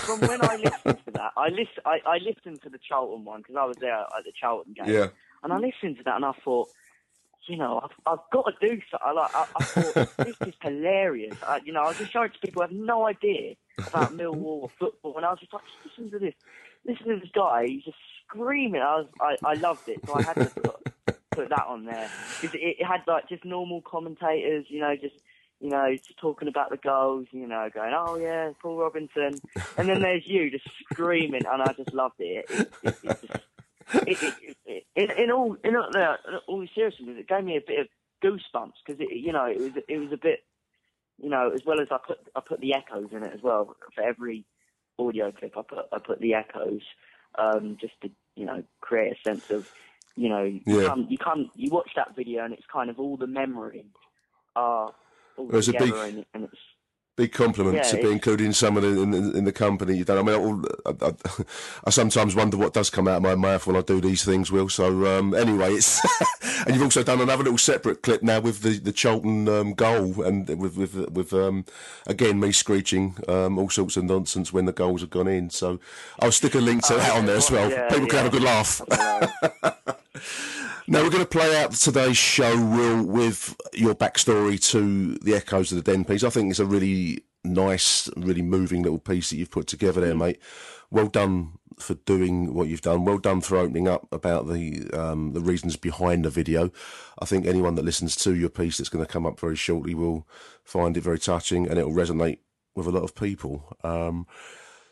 From when I listened to that, I listened to the Charlton one because I was there at the Charlton game. Yeah. And I listened to that and I thought, I've got to do something. I thought this is hilarious. I was just showing it to people who have no idea about Millwall or football, and I was just like, listen to this. Listen to this guy. He's just screaming. I loved it, so I had to put that on there because it had like just normal commentators, just talking about the goals, going, oh yeah, Paul Robinson, and then there's you just screaming, and I just loved it. In all seriousness, it gave me a bit of goosebumps because it was a bit, as well as I put the echoes in it as well for every audio clip. I put the echoes just to create a sense of. You watch that video and it's kind of all the memories are all together and it's... Big compliment to be included in someone in the company you've done. I mean, I sometimes wonder what does come out of my mouth when I do these things, Will. So anyway, it's and you've also done another little separate clip now with the Charlton goal and with again me screeching all sorts of nonsense when the goals have gone in. So I'll stick a link to that on there as well. People can have a good laugh. Now, we're going to play out today's show, Will, with your backstory to the Echoes of the Den piece. I think it's a really nice, really moving little piece that you've put together there, mate. Well done for doing what you've done. Well done for opening up about the reasons behind the video. I think anyone that listens to your piece that's going to come up very shortly will find it very touching, and it will resonate with a lot of people.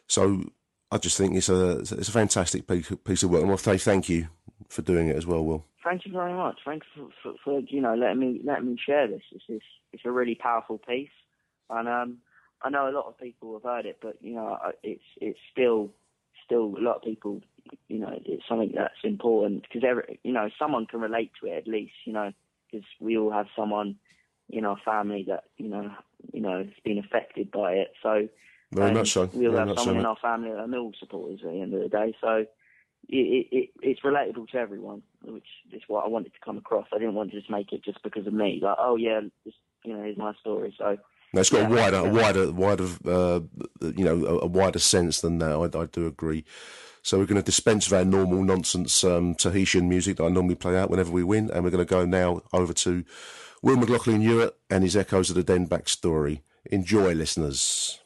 So I just think it's a fantastic piece of work, and I'll say thank you for doing it as well, Will. Thank you very much. Thank you for letting me share this. It's a really powerful piece, and I know a lot of people have heard it, but it's still a lot of people. It's something that's important because someone can relate to it at least. Because we all have someone in our family that has been affected by it. So very much so. We all have someone in our family that are Mill supporters at the end of the day. So it's relatable to everyone, which is what I wanted to come across. I didn't want to just make it just because of me. Like, oh yeah, here's my story. So. No, it's got a wider sense than that. I do agree. So we're going to dispense with our normal nonsense Tahitian music that I normally play out whenever we win, and we're going to go now over to Will McLaughlin-Newitt and his Echoes of the Den backstory. Enjoy, listeners.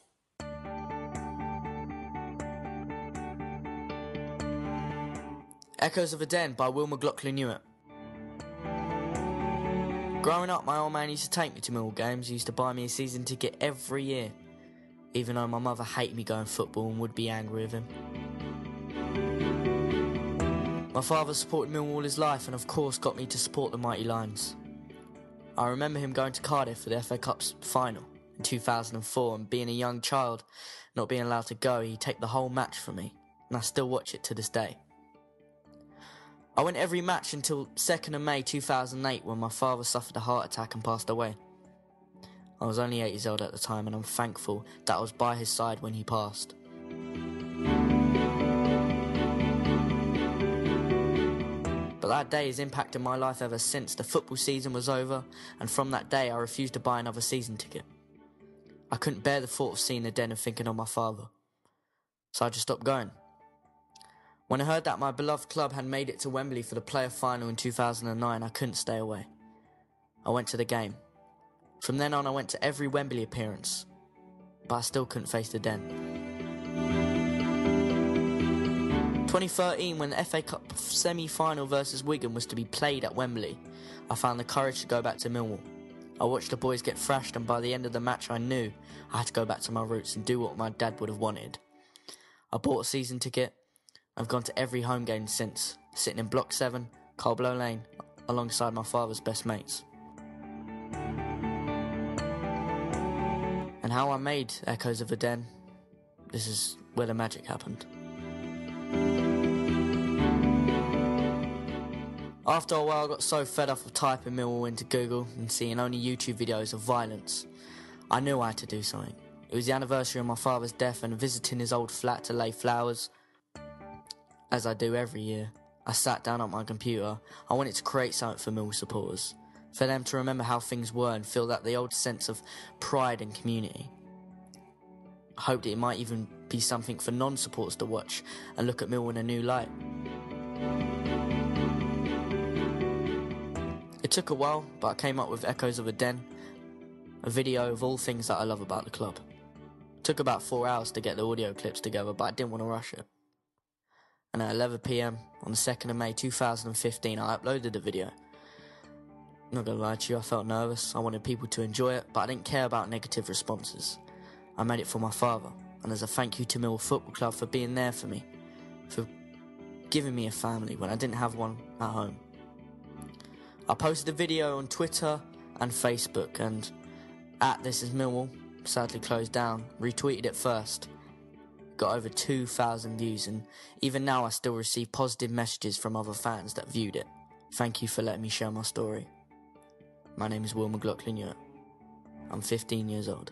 Echoes of the Den by Will McLaughlin-Newitt. Growing up, my old man used to take me to Millwall games. He used to buy me a season ticket every year, even though my mother hated me going football and would be angry with him. My father supported Millwall all his life and, of course, got me to support the Mighty Lions. I remember him going to Cardiff for the FA Cup's final in 2004 and, being a young child, not being allowed to go, he'd take the whole match from me, and I still watch it to this day. I went every match until 2nd of May 2008 when my father suffered a heart attack and passed away. I was only 8 years old at the time, and I'm thankful that I was by his side when he passed. But that day has impacted my life ever since. The football season was over, and from that day I refused to buy another season ticket. I couldn't bear the thought of seeing the Den and thinking of my father, so I just stopped going. When I heard that my beloved club had made it to Wembley for the playoff final in 2009, I couldn't stay away. I went to the game. From then on, I went to every Wembley appearance, but I still couldn't face the Den. 2013, when the FA Cup semi-final versus Wigan was to be played at Wembley, I found the courage to go back to Millwall. I watched the boys get thrashed, and by the end of the match I knew I had to go back to my roots and do what my dad would have wanted. I bought a season ticket. I've gone to every home game since, sitting in Block 7, Carblow Lane, alongside my father's best mates. And how I made Echoes of the Den, this is where the magic happened. After a while, I got so fed up of typing Millwall into Google and seeing only YouTube videos of violence. I knew I had to do something. It was the anniversary of my father's death, and visiting his old flat to lay flowers, as I do every year, I sat down at my computer. I wanted to create something for Millwall supporters, for them to remember how things were and feel that the old sense of pride and community. I hoped it might even be something for non-supporters to watch and look at Millwall in a new light. It took a while, but I came up with Echoes of a Den, a video of all things that I love about the club. It took about 4 hours to get the audio clips together, but I didn't want to rush it. And at 11 PM on the 2nd of May 2015, I uploaded the video. I'm not going to lie to you, I felt nervous. I wanted people to enjoy it, but I didn't care about negative responses. I made it for my father, and as a thank you to Millwall Football Club for being there for me, for giving me a family when I didn't have one at home. I posted the video on Twitter and Facebook, and at This Is Millwall, sadly closed down, retweeted it first. Got over 2,000 views, and even now I still receive positive messages from other fans that viewed it. Thank you for letting me share my story. My name is Will McLaughlin-Newitt. I'm 15 years old.